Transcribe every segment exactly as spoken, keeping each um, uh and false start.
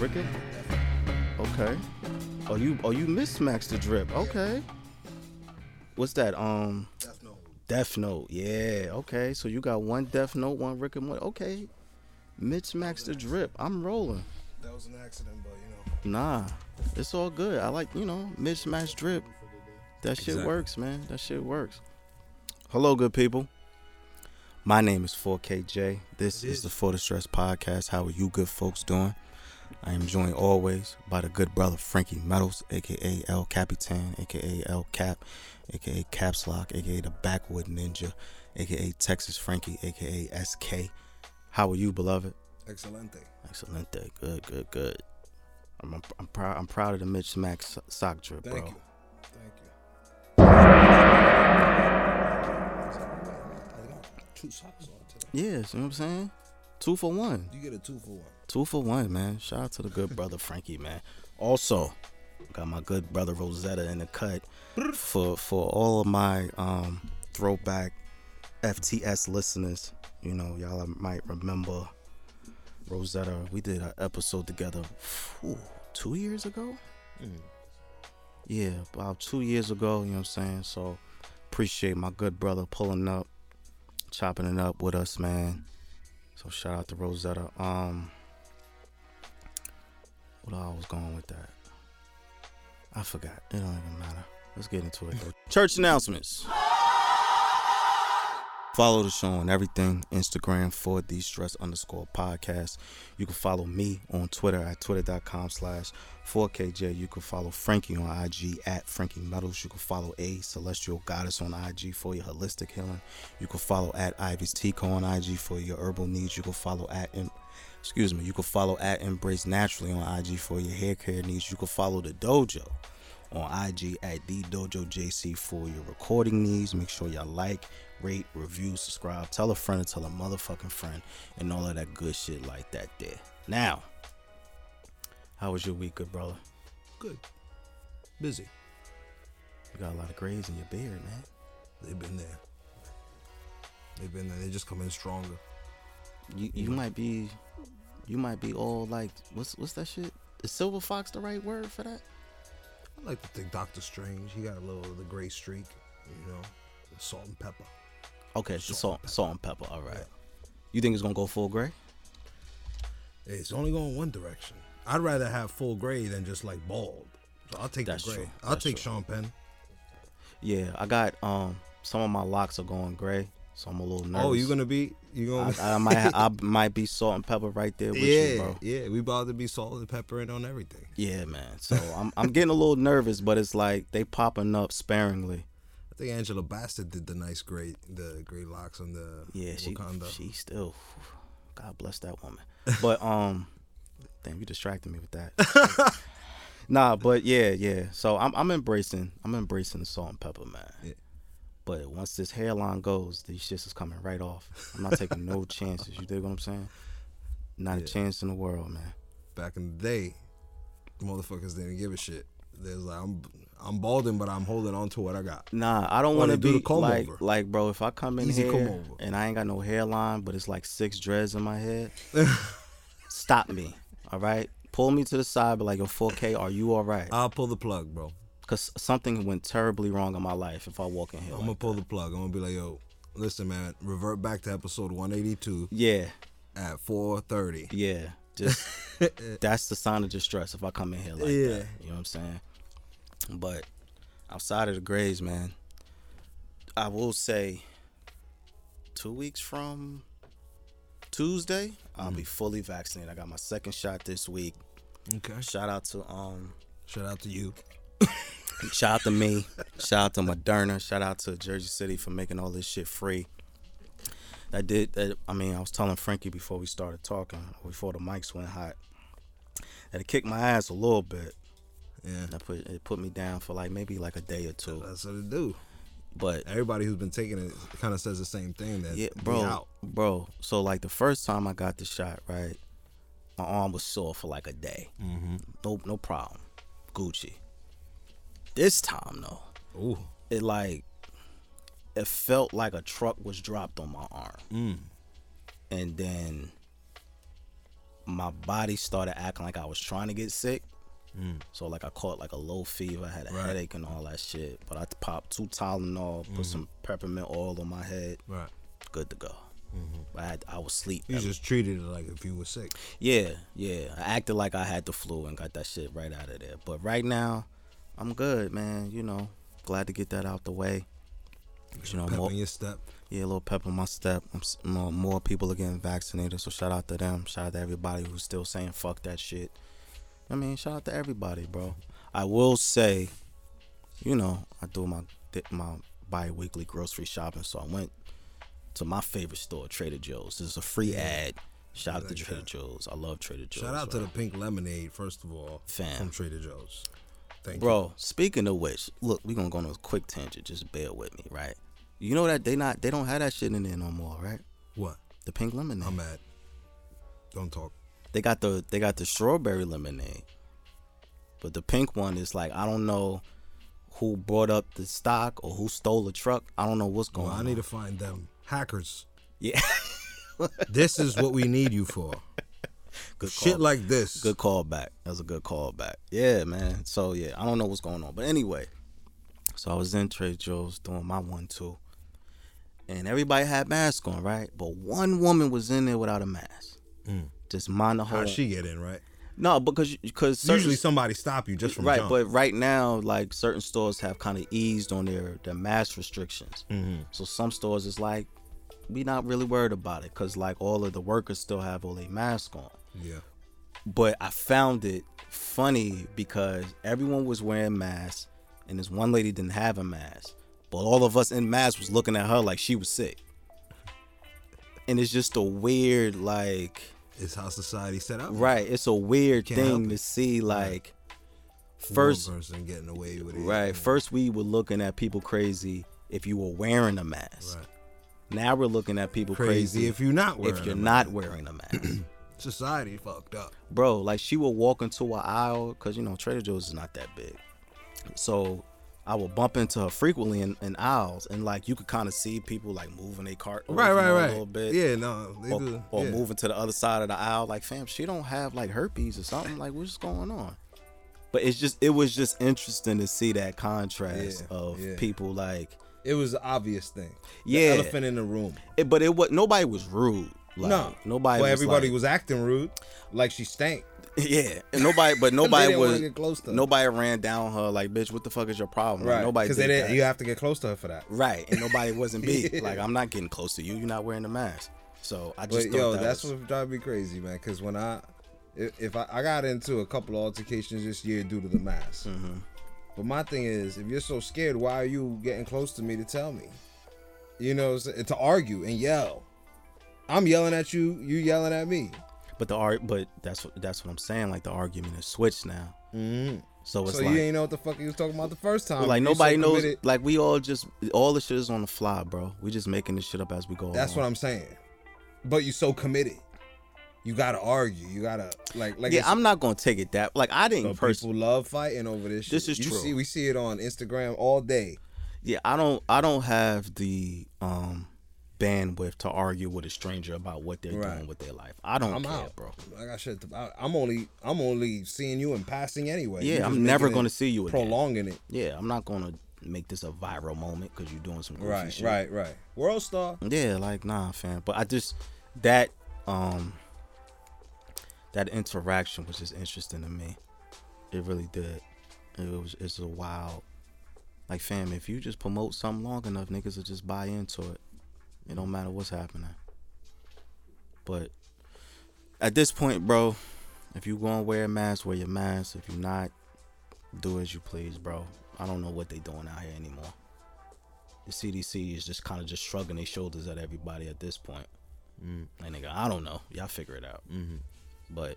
Ricky? Okay. Oh, you oh you missed Max the Drip. Okay. What's that? Um. Death Note. Death Note. Yeah. Okay. So you got one Death Note, one Rick and one. Okay. Mitch Max the Drip. I'm rolling. That was an accident, but you know. Nah, it's all good. I like you know Mitch Max Drip. That shit exactly. works, man. That shit works. Hello, good people. My name is four K J. This is the For the Stress Podcast. How are you good folks doing? I am joined always by the good brother Frankie Metals, a k a. El Capitan, a k a. El Cap, a k a. Caps Lock, a k a. The Backwood Ninja, a k a. Texas Frankie, a k a. S K. How are you, beloved? Excelente. Excelente. Good, good, good. I'm, I'm, I'm proud I'm proud of the Mitch Max sock drip, bro. Thank you. Two socks on today. Yes, you know what I'm saying? Two for one. You get a two for one. Two for one, man. Shout out to the good brother Frankie, man. Also, got my good brother Rosetta in the cut for for all of my um, throwback F T S listeners. You know, y'all might remember Rosetta. We did an episode together whew, two years ago. Mm. Yeah, about two years ago. You know what I'm saying? So appreciate my good brother pulling up. Chopping it up with us, man. So shout out to Rosetta. Um, what I was going with that? I forgot. It don't even matter. Let's get into it though. Church announcements. Follow the show on everything. Instagram for the stress underscore podcast. You can follow me on Twitter at twitter.com slash 4KJ. You can follow Frankie on I G at Frankie Metals. You can follow A Celestial Goddess on I G for your holistic healing. You can follow at Ivy's Tico on I G for your herbal needs. You can follow at M- excuse me. You can follow at Embrace Naturally on I G for your hair care needs. You can follow the Dojo on I G at The Dojo J C for your recording needs. Make sure y'all like, rate, review, subscribe, tell a friend, tell a motherfucking friend, and all of that good shit like that there. Now, how was your week, good brother? Good. Busy. You got a lot of grays in your beard, man. They've been there. They've been there. They just come in stronger. You you might be, you might be all like, what's what's that shit? Is Silver Fox the right word for that? I like to think Doctor Strange. He got a little of the gray streak, you know, salt and pepper. Okay, salt, salt, and, pepper. salt and pepper. All right. Yeah. You think it's gonna go full gray? It's only going one direction. I'd rather have full gray than just like bald. So I'll take That's the gray. True. I'll That's take true. Sean Penn. Yeah, I got um some of my locks are going gray, so I'm a little nervous. Oh, you gonna be? You gonna? I, I might have, I might be salt and pepper right there with yeah, you, bro. Yeah, we about to be salt and pepper and on everything. Yeah, man. So I'm I'm getting a little nervous, but it's like they popping up sparingly. I think Angela Bassett did the nice great the great locks on the yeah, Wakanda. She, she still, God bless that woman. But um, damn, you distracted me with that. Nah, but yeah, yeah. So I'm I'm embracing I'm embracing the salt and pepper, man. Yeah. But once this hairline goes, these shits is coming right off. I'm not taking no chances. You dig what I'm saying? Not yeah. a chance in the world, man. Back in the day, motherfuckers didn't give a shit. There's like I'm I'm balding, but I'm holding on to what I got. Nah, I don't want to do be the comb like, over. Like, bro, if I come in Easy here comb over. And I ain't got no hairline, but it's like six dreads in my head, stop me, all right? Pull me to the side, but like, yo, four K, are you all right? I'll pull the plug, bro. Because something went terribly wrong in my life if I walk in here. I'm like going to pull that. the plug. I'm going to be like, yo, listen, man, revert back to episode one eighty-two. Yeah. At four thirty. Yeah. Just that's the sign of distress if I come in here like yeah. that. You know what I'm saying? But outside of the grades, man, I will say two weeks from Tuesday, mm-hmm. I'll be fully vaccinated. I got my second shot this week. Okay. Shout out to um Shout out to you. Shout out to me. Shout out to Moderna. Shout out to Jersey City for making all this shit free. I did, that, I mean, I was telling Frankie before we started talking, before the mics went hot, that it kicked my ass a little bit. Yeah. That put, it put me down for like maybe like a day or two. That's what it do. But everybody who's been taking it kind of says the same thing. That yeah, bro, out. bro. So like the first time I got the shot, right, my arm was sore for like a day. Mm-hmm. No, no problem. Gucci. This time though, ooh, it like. It felt like a truck was dropped on my arm. Mm. And then my body started acting like I was trying to get sick. Mm. So like I caught like a low fever, I had a right. headache and all that shit. But I popped two Tylenol, mm. put some peppermint oil on my head. Right. Good to go. Mm-hmm. I had I was asleep. You just treated it like if you were sick. Yeah, yeah. I acted like I had the flu and got that shit right out of there. But right now, I'm good, man. You know, glad to get that out the way. You know, pep more, on your step. Yeah, a little pep on my step. I'm, more, more people are getting vaccinated, so shout out to them. Shout out to everybody who's still saying fuck that shit. I mean, shout out to everybody, bro. I will say, you know, I do my my bi-weekly grocery shopping, so I went to my favorite store, Trader Joe's. This is a free ad. Shout out like to Trader that. Joe's. I love Trader Joe's. Shout out bro. to the pink lemonade, first of all, Fam. from Trader Joe's. Thank bro, you. Bro, speaking of which, look, we're going to go on a quick tangent. Just bear with me, right? You know that they not they don't have that shit in there no more, right? What? The pink lemonade. I'm mad. Don't talk. They got the they got the strawberry lemonade. But the pink one is like, I don't know who brought up the stock or who stole the truck. I don't know what's going well, I on. I need to find them. Hackers. Yeah. This is what we need you for. Good shit call. Like this. Good callback. That was a good callback. Yeah, man. So, yeah, I don't know what's going on. But anyway, so I was in Trader Joe's doing my one two. And everybody had masks on, right? But one woman was in there without a mask. Mm. Just mind the whole. How'd she get in, right? No, because because certain... usually somebody stop you just from right. Jump. But right now, like certain stores have kind of eased on their, their mask restrictions. Mm-hmm. So some stores is like, we not really worried about it because like all of the workers still have all their masks on. Yeah. But I found it funny because everyone was wearing masks and this one lady didn't have a mask, but all of us in masks was looking at her like she was sick. And it's just a weird like. It's how society set up. Right. It's a weird thing to see like. Right. First one person getting away with it. Right. First we were looking at people crazy if you were wearing a mask. Right. Now we're looking at people crazy, crazy if you're not wearing if you're a not mask. wearing a mask. Society fucked up, bro. Like she would walk into an aisle because you know Trader Joe's is not that big, so I would bump into her frequently in, in aisles, and like you could kind of see people like moving their cart right, right, right, a little bit. Yeah, no, they or, do. Or yeah. moving to the other side of the aisle. Like, fam, she don't have like herpes or something. Like, what's going on? But it's just it was just interesting to see that contrast yeah, of yeah. people like. It was the obvious thing. The yeah. elephant in the room. It, but it was nobody was rude. Like, no. Nobody. But was everybody like, was acting rude, like she stank. Yeah. And nobody. But nobody was. Get close to nobody her. Ran down her like, bitch. What the fuck is your problem? Right. Like, nobody. Because you have to get close to her for that. Right. And nobody wasn't beat. yeah. Like I'm not getting close to you. You're not wearing a mask. So I just. But yo, that that's was... what drive me crazy, man. Because when I, if, if I, I got into a couple of altercations this year due to the mask. Mm-hmm. But my thing is, if you're so scared, why are you getting close to me to tell me? You know, to argue and yell. I'm yelling at you, you yelling at me. But the art, but that's what that's what I'm saying. Like the argument is switched now. Mm-hmm. So it's so like, you ain't know what the fuck you was talking about the first time. Like nobody so knows. Like we all just all the shit is on the fly, bro. We just making this shit up as we go. That's along. What I'm saying. But you so committed. You gotta argue. You gotta like like. Yeah, I'm not gonna take it that like I didn't. So pers- people love fighting over this. Shit. This is you true. See, we see it on Instagram all day. Yeah, I don't. I don't have the um, bandwidth to argue with a stranger about what they're right. doing with their life. I don't I'm care, out. bro. Like I said, I'm only. I'm only seeing you in passing anyway. Yeah, I'm never gonna see you again. Prolonging it. Yeah, I'm not gonna make this a viral moment because you're doing some crazy right, shit. Right, right, right. World star. Yeah, like nah, fam. But I just that um. That interaction was just interesting to me. It really did. It was. It's a wild. Like, fam, if you just promote something long enough, niggas will just buy into it. It don't matter what's happening. But at this point, bro, if you gonna wear a mask, wear your mask. If you not, do as you please, bro. I don't know what they doing out here anymore. The C D C is just kind of just shrugging their shoulders at everybody at this point. Mm. Like, nigga, I don't know. Y'all figure it out. Mm-hmm. But,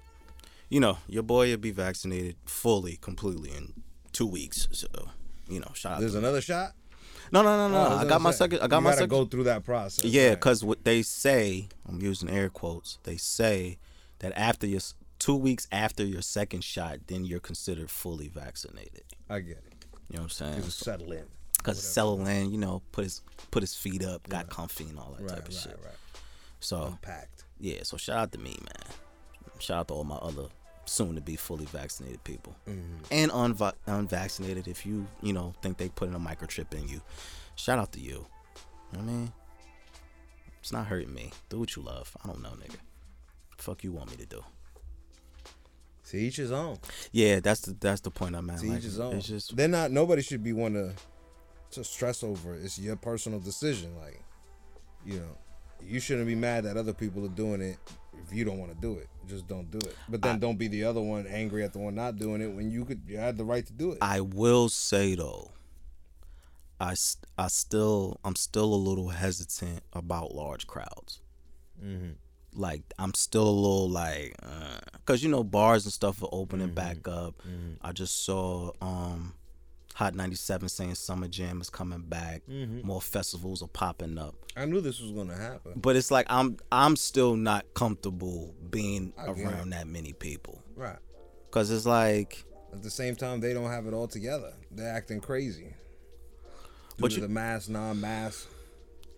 you know, your boy will be vaccinated fully, completely in two weeks. So, you know, shout out. There's another shot? No, no, no, no. Oh, I got my second. I got you my second. You gotta go through that process. Yeah, because right. what they say, I'm using air quotes, they say that after your two weeks after your second shot, then you're considered fully vaccinated. I get it. You know what I'm saying? People settle in. Because settle in, you know, put his put his feet up, got right. comfy and all that right, type of right, shit. Right, right, right. So, Unpacked. Yeah, so shout out to me, man. Shout out to all my other soon-to-be fully vaccinated people. Mm-hmm. And unv- unvaccinated, if you, you know, think they putting a microchip in you, shout out to you. I mean, it's not hurting me. Do what you love. I don't know, nigga. Fuck you want me to do? To each his own. Yeah, that's the that's the point I'm at. To like, each his own. It's just, they're not. Nobody should be one to to stress over. It's your personal decision. Like, you know, you shouldn't be mad that other people are doing it. If you don't want to do it, just don't do it. But then I, don't be the other one angry at the one not doing it when you could. You had the right to do it. I will say though, I, I still I'm still a little hesitant about large crowds. Mm-hmm. Like, I'm still a little like, uh, cause you know bars and stuff are opening mm-hmm. back up. Mm-hmm. I just saw um, Hot ninety-seven saying Summer Jam is coming back. Mm-hmm. More festivals are popping up. I knew this was gonna happen. But it's like I'm I'm still not comfortable being I around that many people. Right. Cause it's like at the same time they don't have it all together. They're acting crazy. Due but to you, the mask, non-mask.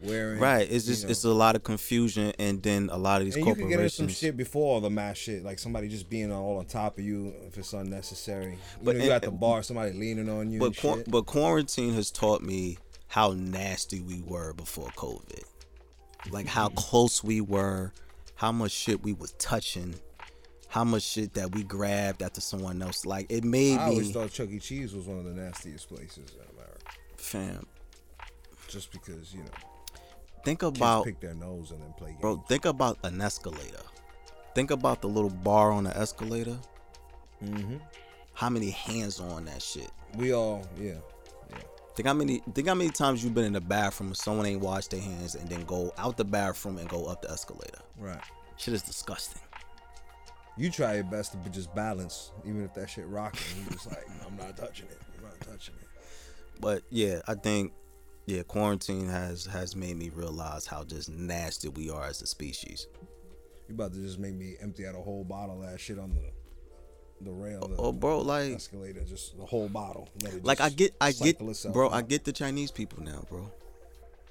Wearing, right, it's just you know. It's a lot of confusion, and then a lot of these and corporations. You can get some shit before all the mass shit, like somebody just being all on top of you if it's unnecessary. But you know, you at the bar, somebody leaning on you. But and qu- shit. But quarantine has taught me how nasty we were before COVID, like how close we were, how much shit we was touching, how much shit that we grabbed after someone else. Like it made I me. I always thought Chuck E. Cheese was one of the nastiest places in America. Fam, just because you know. Think about pick their nose and then play games. Bro, think about an escalator. Think about the little bar on the escalator. Mm-hmm. How many hands are on that shit? We all, yeah, yeah. Think how many think how many times you've been in the bathroom and someone ain't washed their hands and then go out the bathroom and go up the escalator. Right. Shit is disgusting. You try your best to just balance, even if that shit rocking. You just like, I'm not touching it. I'm not touching it. But yeah, I think. Yeah, quarantine has, has made me realize how just nasty we are as a species. You about to just make me empty out a whole bottle of that shit on the the rail. Oh, the, oh bro, like escalator, just the whole bottle. Like I get, I get, bro, out. I get the Chinese people now, bro.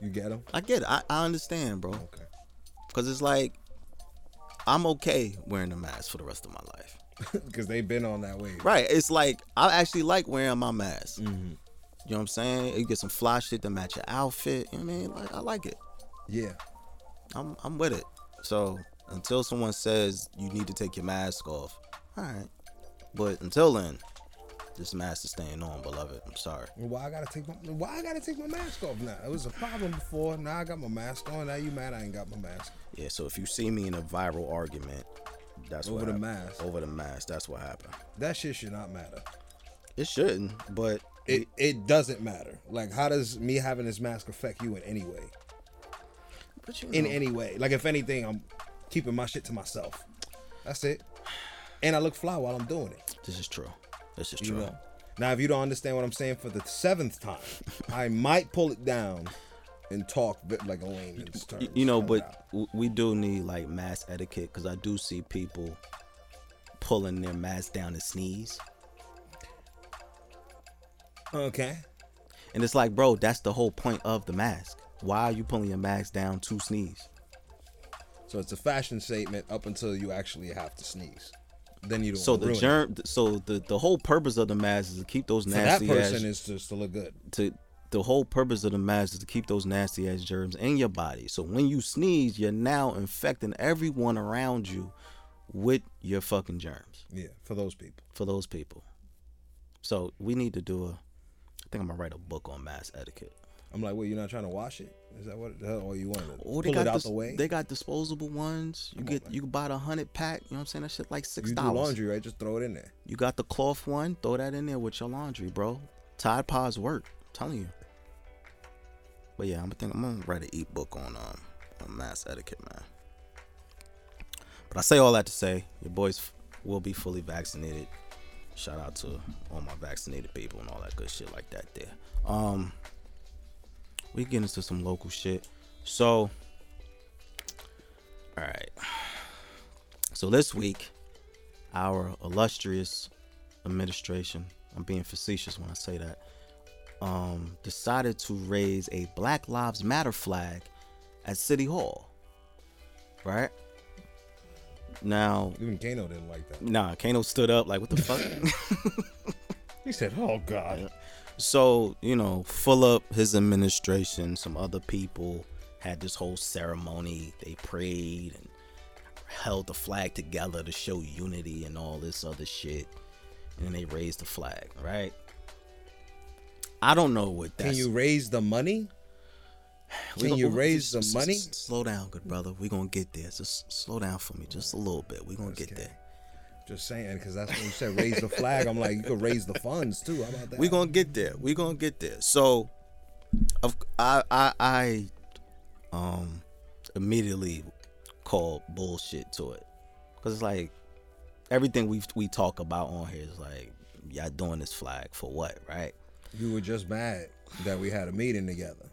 You get them? I get it. I, I understand, bro. Okay. Because it's like I'm okay wearing a mask for the rest of my life. Because they've been on that wave. Right. It's like I actually like wearing my mask. Mm-hmm. You know what I'm saying? You get some fly shit to match your outfit. You know what I mean? Like I like it. Yeah. I'm I'm with it. So until someone says you need to take your mask off, all right. But until then, this mask is staying on, beloved. I'm sorry. Why I gotta take my why I gotta take my mask off now? It was a problem before. Now I got my mask on. Now you mad I ain't got my mask. Yeah, so if you see me in a viral argument, that's over what the happened. mask. Over the mask, that's what happened. That shit should not matter. It shouldn't, but It it doesn't matter. Like, how does me having this mask affect you in any way? But you know. In any way. Like, if anything, I'm keeping my shit to myself. That's it. And I look fly while I'm doing it. This is true. This is true. You know? Now, if you don't understand what I'm saying for the seventh time, I might pull it down and talk like a lame. You know, but out. We do need, like, mask etiquette because I do see people pulling their mask down to sneeze. Okay. And it's like, bro, that's the whole point of the mask. Why are you pulling your mask down to sneeze? So it's a fashion statement up until you actually have to sneeze. Then you don't. So the germ. It. So the, the whole purpose of the mask is to keep those nasty. So that person ass, is just to look good. To the whole purpose of the mask is to keep those nasty ass germs in your body. So when you sneeze, you're now infecting everyone around you with your fucking germs. Yeah, for those people. For those people. So we need to do a. I think I'm gonna write a book on mask etiquette. I'm like, wait, you're not trying to wash it? Is that what the hell? Or you want to oh, pull it out dis- the way? They got disposable ones. You Come get, on, you can buy the hundred pack. You know what I'm saying? That shit like six dollars. You do laundry, right? Just throw it in there. You got the cloth one. Throw that in there with your laundry, bro. Tide Pods work. I'm telling you. But yeah, I'm gonna think I'm gonna write an e-book on um on mask etiquette, man. But I say all that to say, your boys f- will be fully vaccinated. Shout out to all my vaccinated people and all that good shit like that there. Um, we get into some local shit. So, all right. So this week, our illustrious administration, I'm being facetious when I say that, um, decided to raise a Black Lives Matter flag at City Hall. Right? Now, even Kano didn't like that. Nah, Kano stood up like, what the fuck? He said, oh, God. Yeah. So, you know, Fulop, his administration, some other people had this whole ceremony. They prayed and held the flag together to show unity and all this other shit. And then they raised the flag, right? I don't know what that's... Can you raise the money? Can gonna, you raise just, the money? Just, slow down, good brother. We're going to get there. Just slow down for me just a little bit. We're going to get kidding. there. Just saying, because that's when you said raise the flag. I'm like, you could raise the funds, too. How about that? We're going to get there. We're going to get there. So of, I, I, I um, immediately called bullshit to it. Because it's like, everything we we talk about on here is like, y'all doing this flag for what, right? You were just mad that we had a meeting together.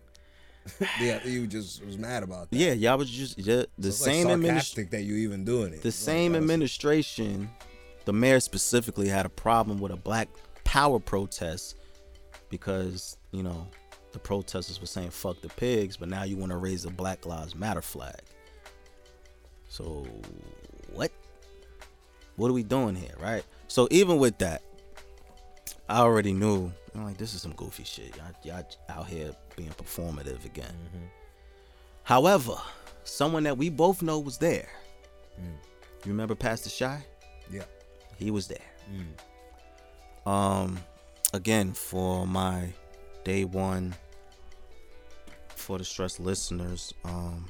Yeah, you just was mad about that. Yeah, y'all was just yeah, the so same like administration that you even doing it. The same like, administration, the mayor specifically had a problem with a Black Power protest because you know the protesters were saying "fuck the pigs," but now you want to raise the Black Lives Matter flag. So what? What are we doing here, right? So even with that, I already knew. I'm like, this is some goofy shit. Y'all, y'all out here being performative again. Mm-hmm. However, someone that we both know was there. Mm. You remember Pastor Shy? Yeah. He was there. Mm. Um, again, for my day one, for the stressed listeners, um,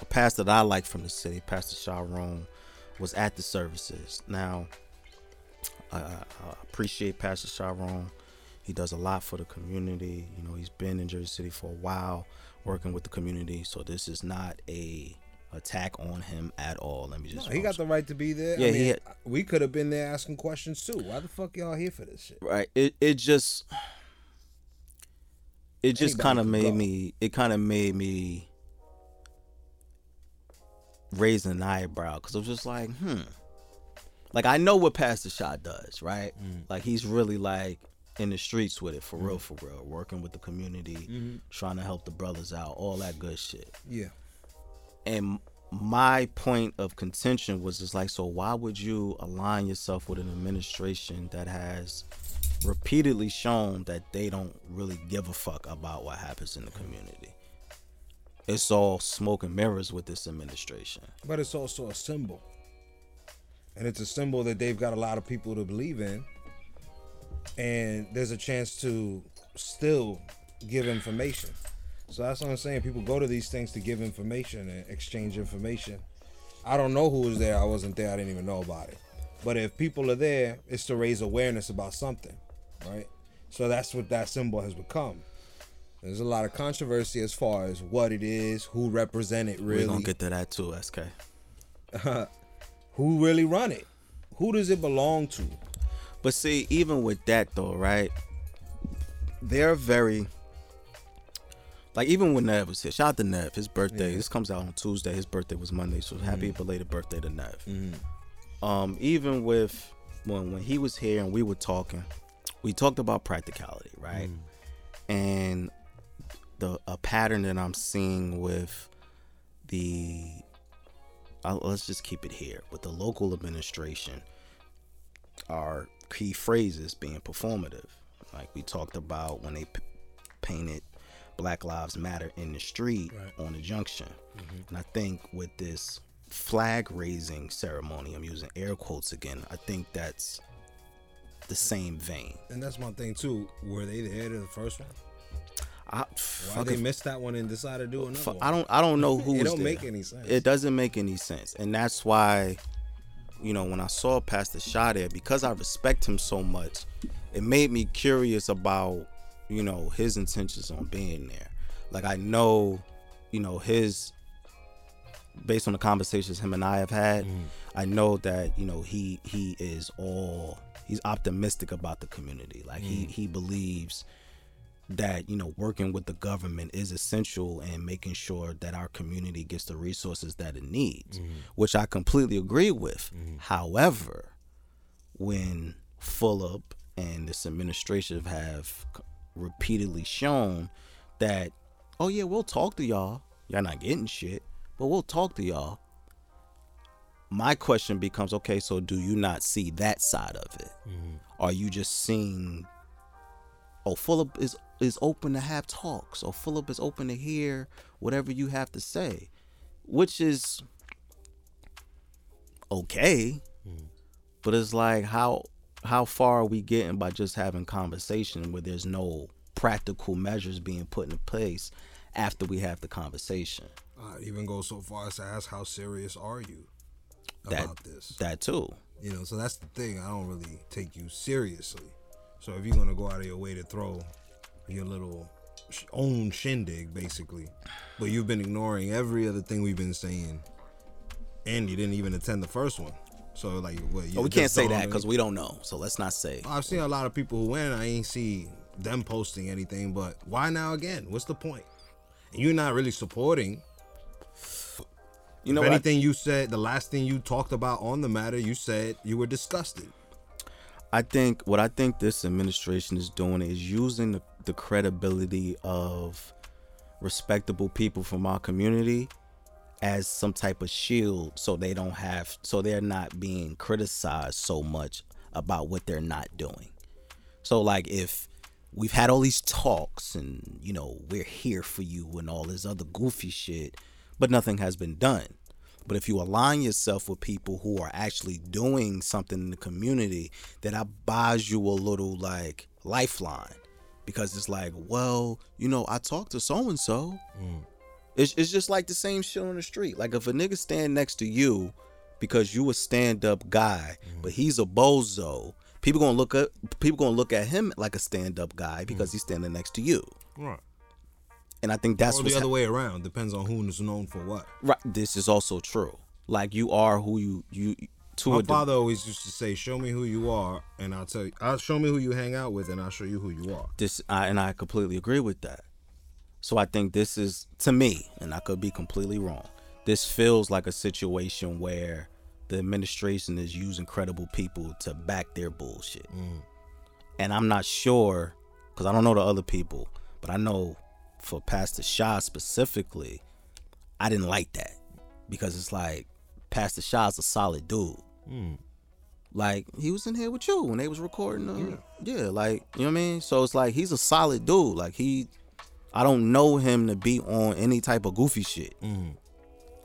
a pastor that I like from the city, Pastor Shy Rome, was at the services. Now, I, I appreciate Pastor Shy Rome. He does a lot for the community. You know, he's been in Jersey City for a while, working with the community. So this is not a attack on him at all. Let me just. No, he got the right to be there. Yeah, I mean, he had, we could have been there asking questions too. Why the fuck y'all here for this shit? Right. It it just it just kind of made go. me. It kind of made me raise an eyebrow because I was just like, hmm. Like, I know what Pastor Shy does, right? Mm. Like, he's really, like, in the streets with it, for mm. real, for real. Working with the community, mm-hmm. trying to help the brothers out, all that good shit. Yeah. And my point of contention was just like, so why would you align yourself with an administration that has repeatedly shown that they don't really give a fuck about what happens in the community? It's all smoke and mirrors with this administration. But it's also a symbol. And it's a symbol that they've got a lot of people to believe in. And there's a chance to still give information. So that's what I'm saying. People go to these things to give information and exchange information. I don't know who was there. I wasn't there. I didn't even know about it. But if people are there, it's to raise awareness about something, right? So that's what that symbol has become. There's a lot of controversy as far as what it is, who represent it really. We're going to get to that too, S K. Who really run it? Who does it belong to? But see, even with that though, right? They're very, like even when Nev was here, shout out to Nev, his birthday, yeah. This comes out on Tuesday, his birthday was Monday, so mm-hmm. happy belated birthday to Nev. Mm-hmm. Um, even with, when, when he was here and we were talking, we talked about practicality, right? Mm-hmm. And the a pattern that I'm seeing with the, I'll, let's just keep it here with the local administration are key phrases being performative. Like we talked about when they p- painted Black Lives Matter in the street right. on the junction. Mm-hmm. And I think with this flag raising ceremony, I'm using air quotes again, I think that's the same vein. And that's one thing too. Were they there to the first one? I, Why they missed that one and decided to do another one? I don't. I don't know who. It don't there. make any sense. It doesn't make any sense, and that's why, you know, when I saw Pastor Shy there, because I respect him so much, it made me curious about, you know, his intentions on being there. Like I know, you know, his based on the conversations him and I have had, mm. I know that you know he he is all he's optimistic about the community. Like mm. he he believes that, you know, working with the government is essential and making sure that our community gets the resources that it needs, mm-hmm. which I completely agree with. Mm-hmm. However, when Fulop and this administration have repeatedly shown that, oh yeah, we'll talk to y'all. Y'all not getting shit, but we'll talk to y'all. My question becomes, okay, so do you not see that side of it? Mm-hmm. Are you just seeing, oh, Fulop is is open to have talks, or Fulop is open to hear whatever you have to say, which is okay, mm-hmm. but it's like, how how far are we getting by just having conversation where there's no practical measures being put in place after we have the conversation? I even go so far as to ask, how serious are you about that, this? That too. You know, so that's the thing. I don't really take you seriously. So if you're going to go out of your way to throw your little sh- own shindig, basically, but you've been ignoring every other thing we've been saying, and you didn't even attend the first one. So like, what? Oh, we can't say that because we don't know. So let's not say. I've seen a lot of people who went, I ain't see them posting anything, but why now again? What's the point? And you're not really supporting. You know, if anything I, you said, the last thing you talked about on the matter, you said you were disgusted. I think what I think this administration is doing is using the, the credibility of respectable people from our community as some type of shield, so they don't have, so they're not being criticized so much about what they're not doing. So like, if we've had all these talks and, you know, we're here for you and all this other goofy shit, but nothing has been done. But if you align yourself with people who are actually doing something in the community, then I buys you a little like lifeline, because it's like, well, you know, I talked to so and so. It's it's just like the same shit on the street. Like if a nigga stand next to you because you a stand up guy, mm. but he's a bozo, people gonna look at people gonna look at him like a stand up guy because mm. he's standing next to you. Right. And I think that's or the what's other ha- way around. Depends on who is known for what. Right. This is also true. Like you are who you you. To My father de- always used to say, "Show me who you are, and I'll tell you. I'll show me who you hang out with, and I'll show you who you are." This I, and I completely agree with that. So I think this is, to me, and I could be completely wrong, this feels like a situation where the administration is using credible people to back their bullshit. Mm. And I'm not sure, because I don't know the other people, but I know for Pastor Shy specifically, I didn't like that, because it's like, Pastor Shy's a solid dude. Mm. Like, he was in here with you when they was recording. Uh, yeah. yeah, like, you know what I mean? So it's like, he's a solid dude. Like, he... I don't know him to be on any type of goofy shit. Mm-hmm.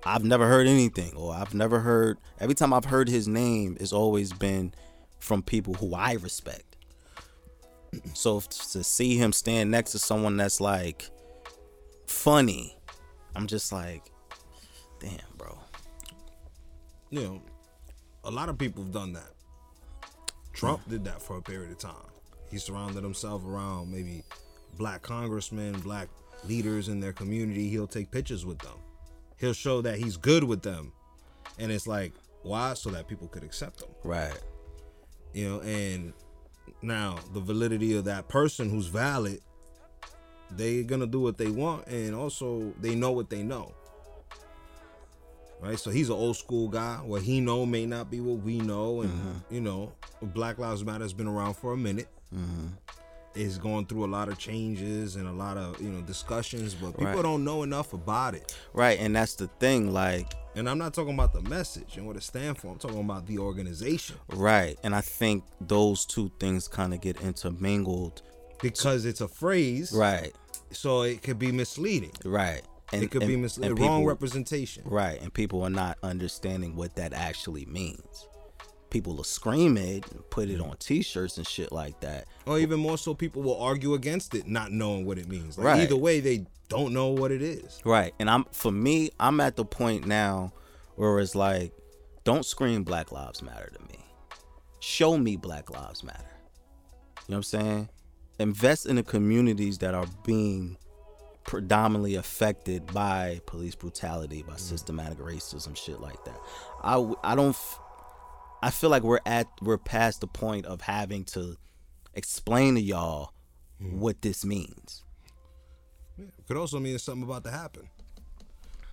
I've never heard anything, or I've never heard, every time I've heard his name, it's always been from people who I respect. So to see him stand next to someone that's like funny, I'm just like, damn, bro. You know, a lot of people have done that. Trump yeah. did that for a period of time. He surrounded himself around maybe black congressmen, black leaders in their community. He'll take pictures with them. He'll show that he's good with them. And it's like, why? So that people could accept him. Right. You know, and now the validity of that person who's valid, they're going to do what they want. And also they know what they know. Right. So he's an old school guy. What he know may not be what we know. And, mm-hmm. you know, Black Lives Matter has been around for a minute. Mm-hmm. Is going through a lot of changes and a lot of, you know, discussions, but people right. don't know enough about it. Right, and that's the thing, like... And I'm not talking about the message and what it stands for. I'm talking about the organization. Right, and I think those two things kind of get intermingled. Because it's a phrase. Right. So it could be misleading. Right. And, it could and, be misleading. Wrong representation. Right, and people are not understanding what that actually means. People will scream it and put it on t-shirts and shit like that, or even more so, people will argue against it not knowing what it means. Like right. either way, they don't know what it is. Right. And I'm for me I'm at the point now where it's like, don't scream Black Lives Matter to me. Show me Black Lives Matter. You know what I'm saying? Invest in the communities that are being predominantly affected by police brutality, by mm. systematic racism, shit like that. I, I don't f- I feel like we're at we're past the point of having to explain to y'all mm. what this means. Yeah, it could also mean something about to happen,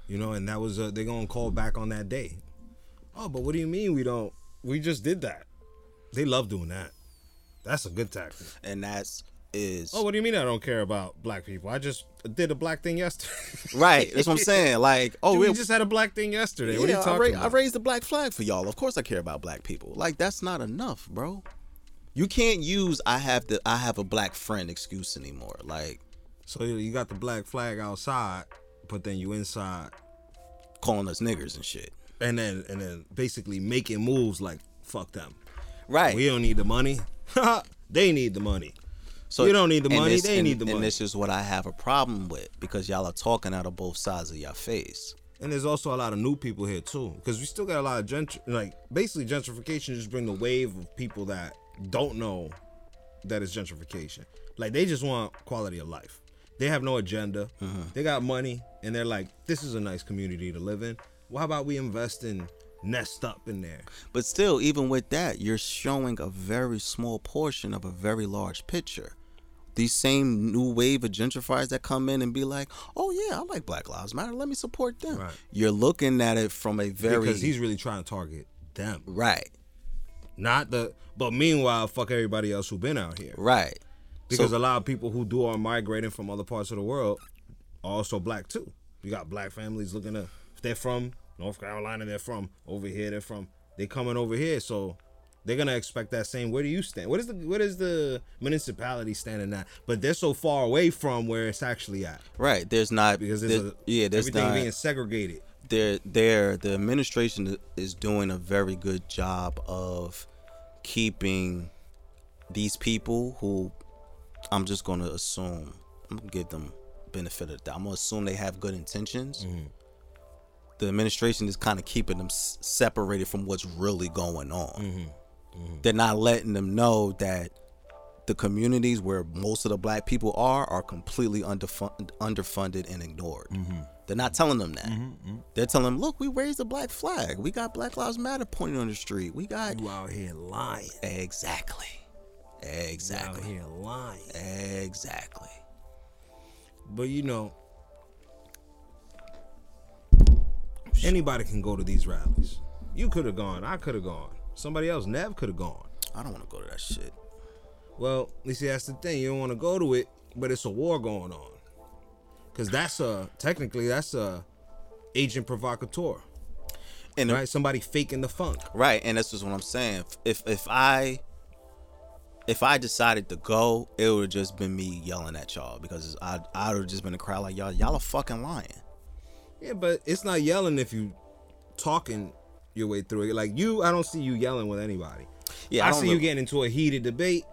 you know. And that was uh, they're gonna call back on that day. Oh, but what do you mean we don't? We just did that. They love doing that. That's a good tactic. And that's is... Oh, what do you mean I don't care about black people? I just did a black thing yesterday. Right. That's what I'm saying. Like, oh, Dude, we just had a black thing yesterday. Yeah, what are you talking I ra- about? I raised the black flag for y'all. Of course I care about black people. Like, that's not enough, bro. You can't use I have the I have a black friend excuse anymore. Like, so you got the black flag outside, but then you inside calling us niggers and shit. And then and then basically making moves like fuck them. Right. We don't need the money. They need the money. So you don't need the money, this, they and, need the money. And this is what I have a problem with, because y'all are talking out of both sides of your face. And there's also a lot of new people here too, because we still got a lot of gentr like basically gentrification just bring the wave of people that don't know that it's gentrification. Like, they just want quality of life. They have no agenda. Uh-huh. They got money, and they're like, this is a nice community to live in. Well, how about we invest in Nest Up in there? But still, even with that, you're showing a very small portion of a very large picture. These same new wave of gentrifiers that come in and be like, oh, yeah, I like Black Lives Matter. Let me support them. Right. You're looking at it from a very... Because he's really trying to target them. Right. Not the... But meanwhile, fuck everybody else who been out here. Right. Because so, a lot of people who do are migrating from other parts of the world are also black too. You got black families looking to... If they're from North Carolina, they're from over here, they're from... They coming over here, so they're going to expect that same... Where do you stand? What is the what is the municipality standing at? But they're so far away from where it's actually at. Right. There's not... Because there's there, a, yeah, there's everything not, being segregated. They're, they're, the administration is doing a very good job of... keeping these people who I'm just going to assume, I'm going to give them benefit of the doubt. I'm going to assume they have good intentions. Mm-hmm. The administration is kind of keeping them s- separated from what's really going on. Mm-hmm. Mm-hmm. They're not letting them know that the communities where most of the black people are are completely underfund- underfunded and ignored. Mm-hmm. They're not telling them that. Mm-hmm. They're telling them, look, we raised the black flag. We got Black Lives Matter pointed on the street. We got... You out here lying. Exactly. Exactly. You out here lying. Exactly. But, you know, anybody can go to these rallies. You could have gone. I could have gone. Somebody else, Nev, could have gone. I don't want to go to that shit. Well, you see, that's the thing. You don't want to go to it, but it's a war going on. Because that's a, technically, that's a agent provocateur. And right? Somebody faking the funk. Right, and that's just what I'm saying. If if I if I decided to go, it would have just been me yelling at y'all. Because I I would have just been a crowd like, y'all, y'all are fucking lying. Yeah, but it's not yelling if you talking your way through it. Like, you, I don't see you yelling with anybody. Yeah, I, I see really- you getting into a heated debate.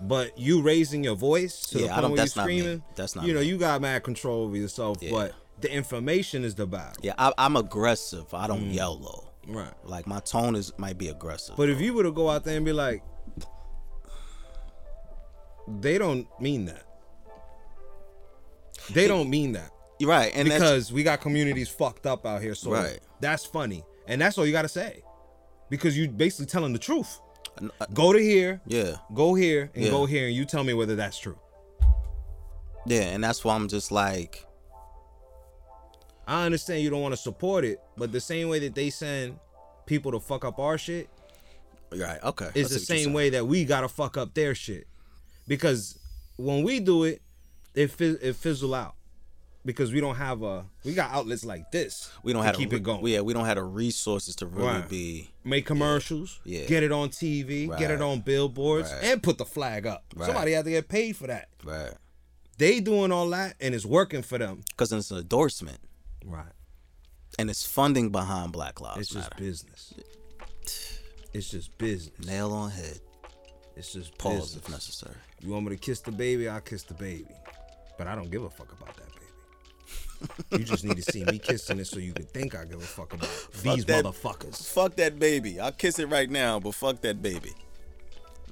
But you raising your voice to yeah, the point I don't, where that's you're screaming, not that's not you know, me. You got mad control over yourself, yeah. But the information is the battle. Yeah, I, I'm aggressive. I don't mm. yell low. Right. Like, my tone is might be aggressive. But bro. If you were to go out there and be like, they don't mean that. They don't mean that. Right. And because we got communities fucked up out here. So right. That's funny. And that's all you got to say. Because you basically telling the truth. Go to here, yeah. Go here and yeah. go here, and you tell me whether that's true. Yeah, and that's why I'm just like, I understand you don't want to support it, but the same way that they send people to fuck up our shit, right? Okay, it's the same way that we gotta fuck up their shit, because when we do it, it fizz- it fizzle out because we don't have a we got outlets like this. We don't have to keep a, it going. Yeah, we don't have the resources to really right. be. Make commercials, yeah, yeah. Get it on T V, right. Get it on billboards, right. And put the flag up. Right. Somebody had to get paid for that. Right. They doing all that, and it's working for them. Because it's an endorsement. Right. And it's funding behind Black Lives It's just Matter. Business. It's just business. Nail on head. It's just pause business. If necessary. You want me to kiss the baby, I'll kiss the baby. But I don't give a fuck about that baby. You just need to see me kissing it so you could think I give a fuck about fuck these that, motherfuckers. Fuck that baby. I'll kiss it right now, but fuck that baby.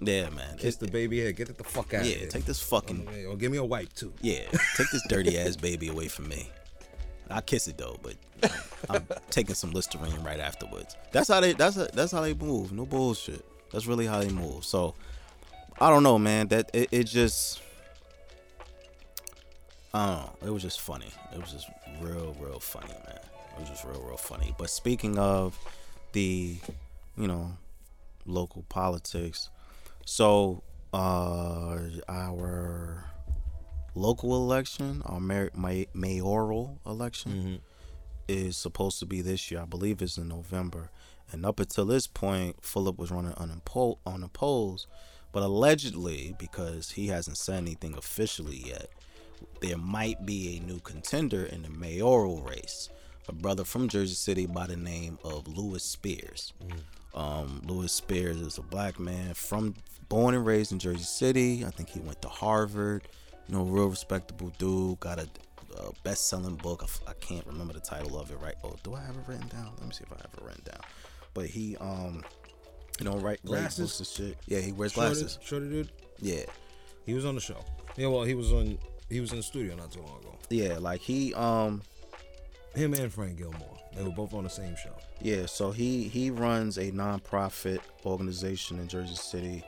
Yeah, man. Kiss it, the baby head. Get it the fuck out yeah, of here. Yeah, take this fucking... Or, or give me a wipe, too. Yeah, take this dirty-ass baby away from me. I'll kiss it, though, but I'm, I'm taking some Listerine right afterwards. That's how they That's that's how they move. No bullshit. That's really how they move. So, I don't know, man. That It, it just... I don't know. It was just funny. It was just real, real funny, man. It was just real, real funny. But speaking of the, you know, local politics, so uh, our local election, our mayor- may- mayoral election, mm-hmm. is supposed to be this year. I believe it's in November. And up until this point, Fulop was running unimpo- unopposed. But allegedly, because he hasn't said anything officially yet, there might be a new contender in the mayoral race. A brother from Jersey City by the name of Louis Spears. Mm. Um, Louis Spears is a black man from born and raised in Jersey City. I think he went to Harvard. You know, real respectable dude. Got a, a best-selling book. I, I can't remember the title of it, right? Oh, do I have it written down? Let me see if I have it written down. But he, um, you know, right glasses and shit. Yeah, he wears shorter, glasses. Shorter dude. Yeah, he was on the show. Yeah, well, he was on. He was in the studio not too long ago. Yeah, like he, um. Him and Frank Gilmore. They were both on the same show. Yeah, so he he runs a nonprofit organization in Jersey City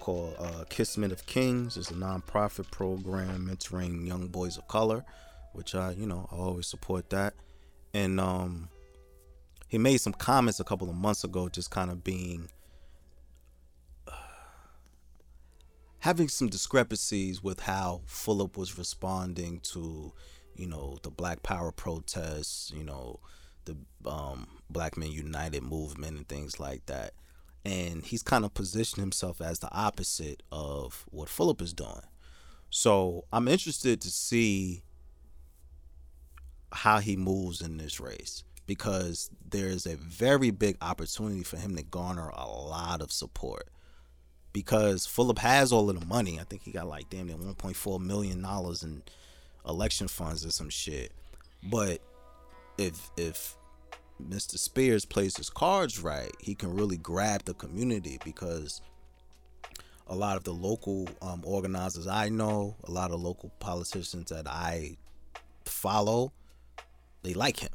called uh, Kismet of Kings. It's a nonprofit program mentoring young boys of color, which I, you know, I always support that. And um, he made some comments a couple of months ago just kind of being, uh, having some discrepancies with how Fulop was responding to, you know, the Black Power protests, you know, the um, Black Men United movement and things like that. And he's kind of positioned himself as the opposite of what Fulop is doing. So I'm interested to see how he moves in this race, because there is a very big opportunity for him to garner a lot of support, because Fulop has all of the money. I think he got like damn near one point four million dollars in election funds or some shit. But if if Mister Spears plays his cards right, he can really grab the community, because a lot of the local um, organizers I know, a lot of local politicians that I follow, they like him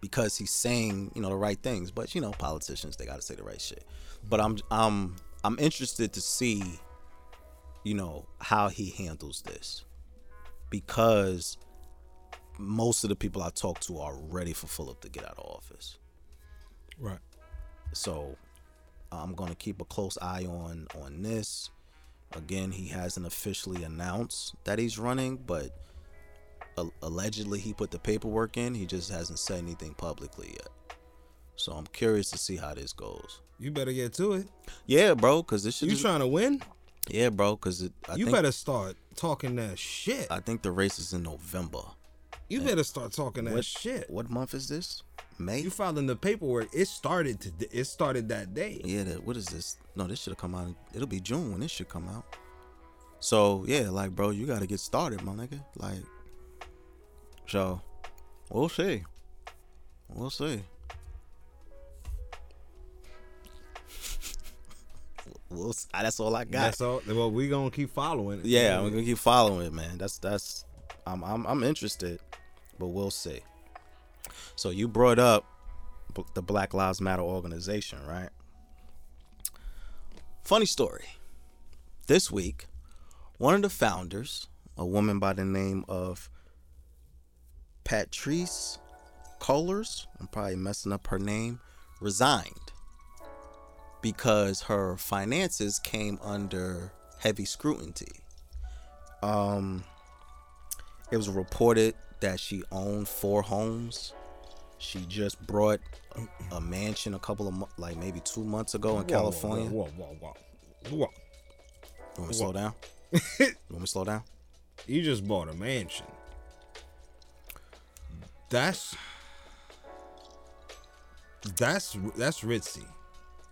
because he's saying, you know, the right things. But you know, politicians, they gotta say the right shit. But I'm I'm I'm interested to see, you know, how he handles this, because most of the people I talk to are ready for Fulop to get out of office. Right. So I'm going to keep a close eye on, on this. Again, he hasn't officially announced that he's running, but a- allegedly he put the paperwork in. He just hasn't said anything publicly yet. So I'm curious to see how this goes. You better get to it. Yeah, bro, because this shit You is- trying to win? Yeah, bro, because it. I you think, better start talking that shit. I think the race is in November. You and better start talking that what, shit. What month is this? May. You filing the paperwork? It started to. It started that day. Yeah. That, what is this? No, this should have come out. It'll be June when this should come out. So yeah, like, bro, you gotta get started, my nigga. Like, so we'll see. We'll see. We'll, that's all I got. That's all. Well, we gonna keep following it. Yeah, I'm gonna keep following it, man. That's that's. I'm I'm I'm interested, but we'll see. So you brought up the Black Lives Matter organization, right? Funny story. This week, one of the founders, a woman by the name of Patrice Cullors, I'm probably messing up her name, resigned, because her finances came under heavy scrutiny. Um, it was reported that she owned four homes. She just bought a mansion a couple of months, like maybe two months ago in whoa, California. Whoa, whoa, whoa, whoa. whoa. You want me to slow down? You want me to slow down? You just bought a mansion. That's that's that's ritzy.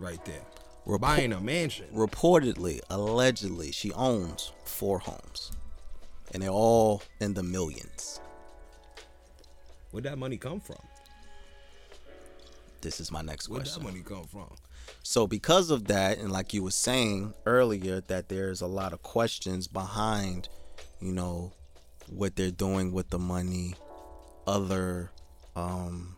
Right there. We're Report- buying a mansion. Reportedly, allegedly, she owns four homes. And they're all in the millions. Where'd that money come from? This is my next Where'd question. Where'd that money come from? So because of that, and like you were saying earlier, that there's a lot of questions behind, you know, what they're doing with the money, other um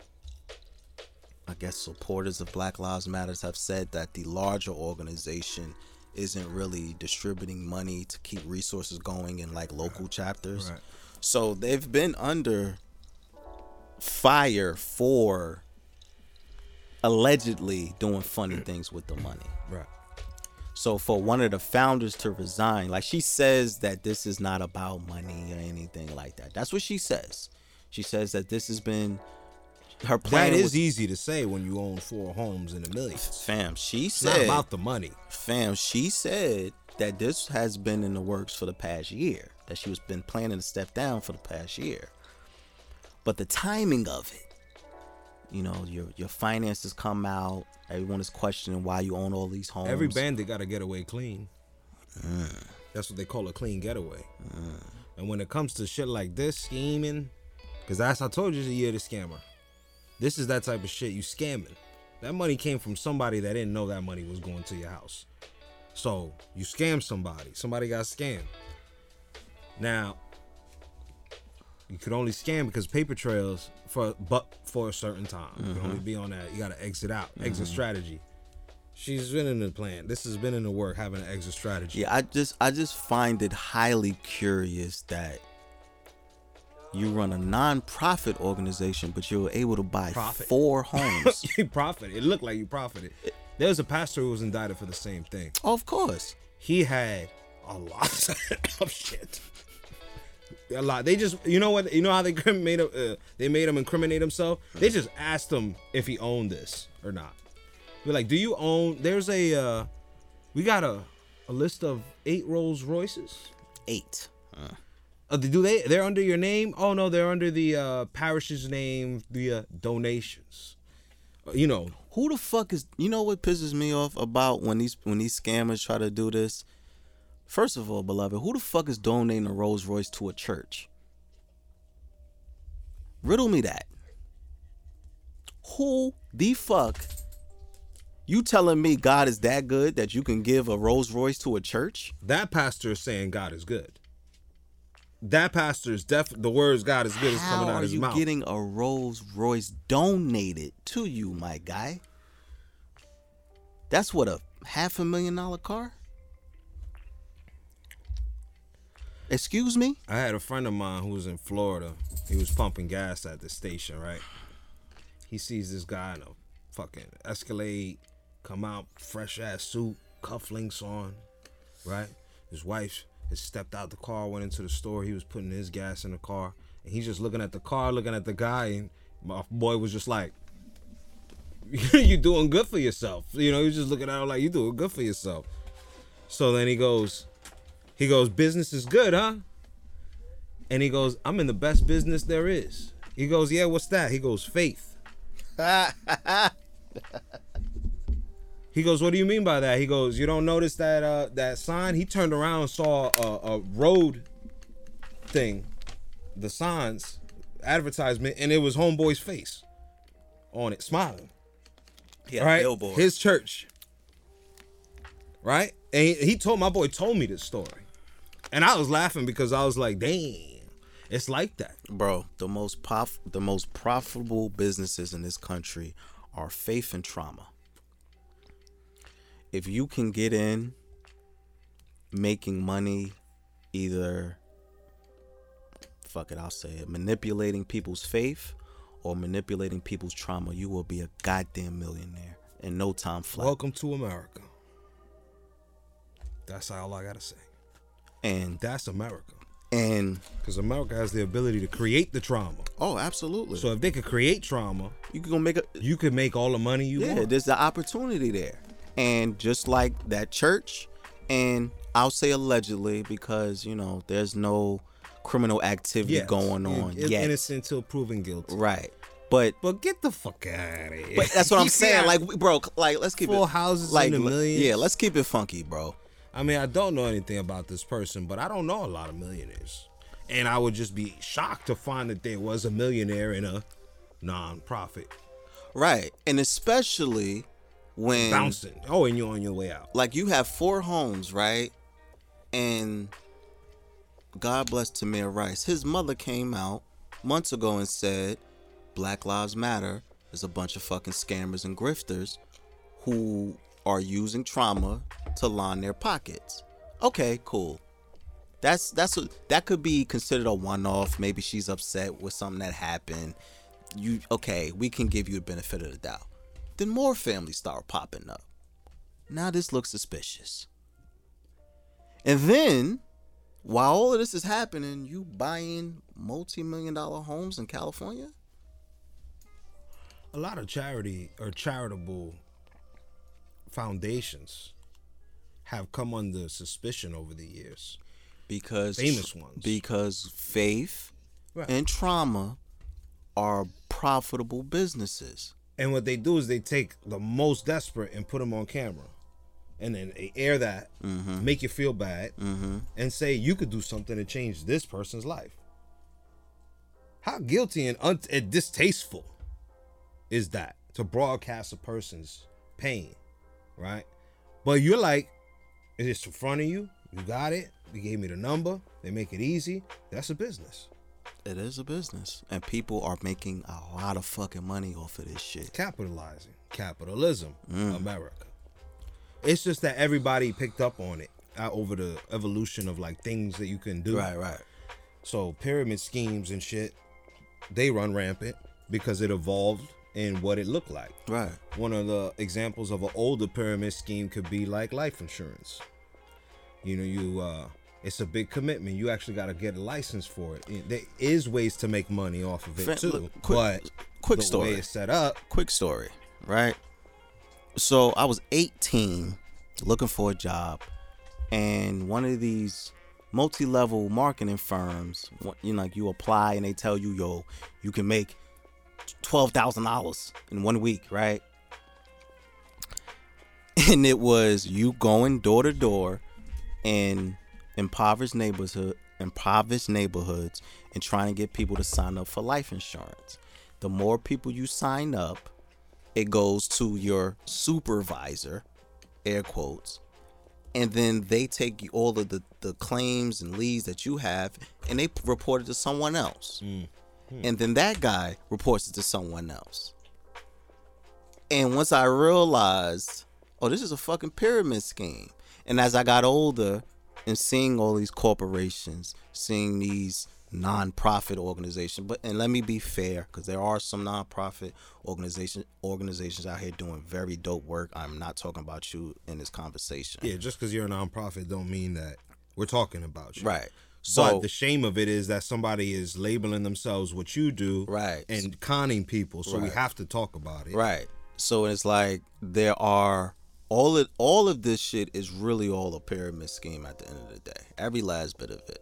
I guess supporters of Black Lives Matter have said that the larger organization isn't really distributing money to keep resources going in like local chapters. Right. So they've been under fire for allegedly doing funny things with the money. Right. So for one of the founders to resign, like, she says that this is not about money or anything like that. That's what she says. She says that this has been her plan. That is was, easy to say when you own four homes in the millions. Fam, she said. It's not about the money. Fam, she said that this has been in the works for the past year. That she was been planning to step down for the past year. But the timing of it, you know, your your finances come out. Everyone is questioning why you own all these homes. Every bandit got to get away clean. Mm. That's what they call a clean getaway. Mm. And when it comes to shit like this, scheming, because that's I told you it's a year to scammer. This is that type of shit you scamming. That money came from somebody that didn't know that money was going to your house. So you scam somebody. Somebody got scammed. Now, you could only scam because paper trails for but for a certain time. Mm-hmm. You can only be on that. You got to exit out. Mm-hmm. Exit strategy. She's been in the plan. This has been in the work, having an exit strategy. Yeah, I just I just find it highly curious that you run a non-profit organization, but you were able to buy profit. four homes. You profited. It looked like you profited. There was a pastor who was indicted for the same thing. Oh, of course. He had a lot of shit. A lot. They just, you know what? You know how they made him. Uh, they made him incriminate himself. They just asked him if he owned this or not. We're like, do you own? There's a. Uh, we got a, a list of eight Rolls Royces. Eight. Huh. Uh, do they? They're under your name? Oh no, they're under the uh, parish's name via donations. Uh, you know who the fuck is? You know what pisses me off about when these when these scammers try to do this. First of all, beloved, who the fuck is donating a Rolls Royce to a church? Riddle me that. Who the fuck? You telling me God is that good that you can give a Rolls Royce to a church? That pastor is saying God is good. That pastor is def. The words God is good is coming out of his mouth. How are you getting a Rolls Royce donated to you, my guy? That's what, a half a million dollar car? Excuse me? I had a friend of mine who was in Florida. He was pumping gas at the station, right? He sees this guy in a fucking Escalade come out, fresh ass suit, cufflinks on, right? His wife has stepped out the car, went into the store. He was putting his gas in the car. And he's just looking at the car, looking at the guy. And my boy was just like, you doing good for yourself. You know, he was just looking at him like, you doing good for yourself. So then he goes... He goes, business is good, huh? And he goes, I'm in the best business there is. He goes, yeah, what's that? He goes, faith. He goes, what do you mean by that? He goes, you don't notice that uh, that sign? He turned around and saw a, a road thing, the signs, advertisement, and it was homeboy's face on it, smiling. Yeah, right? Billboard. His church. Right? And he, he told, my boy told me this story. And I was laughing because I was like, damn, it's like that. Bro, the most prof- the most profitable businesses in this country are faith and trauma. If you can get in making money, either, fuck it, I'll say it, manipulating people's faith or manipulating people's trauma, you will be a goddamn millionaire in no time flat. Welcome to America. That's all I gotta say. And that's America. And because America has the ability to create the trauma. Oh, absolutely. So if they could create trauma, you could go make a, you could make all the money you yeah, want. There's the opportunity there. And just like that church, and I'll say allegedly because, you know, there's no criminal activity yes. going on it, yet. Innocent until proven guilty. Right. But but get the fuck out of here. But that's what I'm saying. Like, bro, like let's keep full it houses like, in the millions. Yeah, let's keep it funky, bro. I mean, I don't know anything about this person, but I don't know a lot of millionaires. And I would just be shocked to find that there was a millionaire in a non-profit. Right. And especially when... Bouncing. Oh, and you're on your way out. Like, you have four homes, right? And God bless Tamir Rice. His mother came out months ago and said, Black Lives Matter is a bunch of fucking scammers and grifters who... are using trauma to line their pockets. Okay, cool. That's that's a, that could be considered a one-off. Maybe she's upset with something that happened. You okay? We can give you the benefit of the doubt. Then more families start popping up. Now this looks suspicious. And then, while all of this is happening, you buying multi-million dollar homes in California? A lot of charity or charitable foundations have come under suspicion over the years. Because famous ones. Because faith right. and trauma are profitable businesses. And what they do is they take the most desperate and put them on camera. And then they air that, mm-hmm. make you feel bad, mm-hmm. and say you could do something to change this person's life. How guilty and, un- and distasteful is that to broadcast a person's pain, right? But you're like, it's in front of you. You got it. You gave me the number. They make it easy. That's a business. It is a business. And people are making a lot of fucking money off of this shit. Capitalizing. Capitalism. Mm. America. It's just that everybody picked up on it uh, over the evolution of like things that you can do. Right, right. So pyramid schemes and shit, they run rampant because it evolved in what it looked like. Right. One of the examples of an older pyramid scheme could be like life insurance. You know, you uh, it's a big commitment. You actually got to get a license for it. There is ways to make money off of it too. Look, quick, but quick the story. way it's set up. Quick story, right? So I was eighteen, looking for a job, and one of these multi-level marketing firms, you know, like you apply and they tell you, yo, you can make twelve thousand dollars in one week, right? And it was you going door to door in impoverished neighborhood, impoverished neighborhoods, and trying to get people to sign up for life insurance. The more people you sign up, it goes to your supervisor, air quotes, and then they take all of the, the claims and leads that you have, and they report it to someone else. Mm-hmm. And then that guy reports it to someone else. And once I realized, oh, this is a fucking pyramid scheme. And as I got older and seeing all these corporations, seeing these non-profit organization, but and let me be fair, because there are some non-profit organization organizations out here doing very dope work. I'm not talking about you in this conversation. Yeah, just because you're a non-profit don't mean that we're talking about you, right? So but the shame of it is that somebody is labeling themselves what you do, right, and conning people. So right. we have to talk about it, right? So it's like there are all it all of this shit is really all a pyramid scheme at the end of the day, every last bit of it.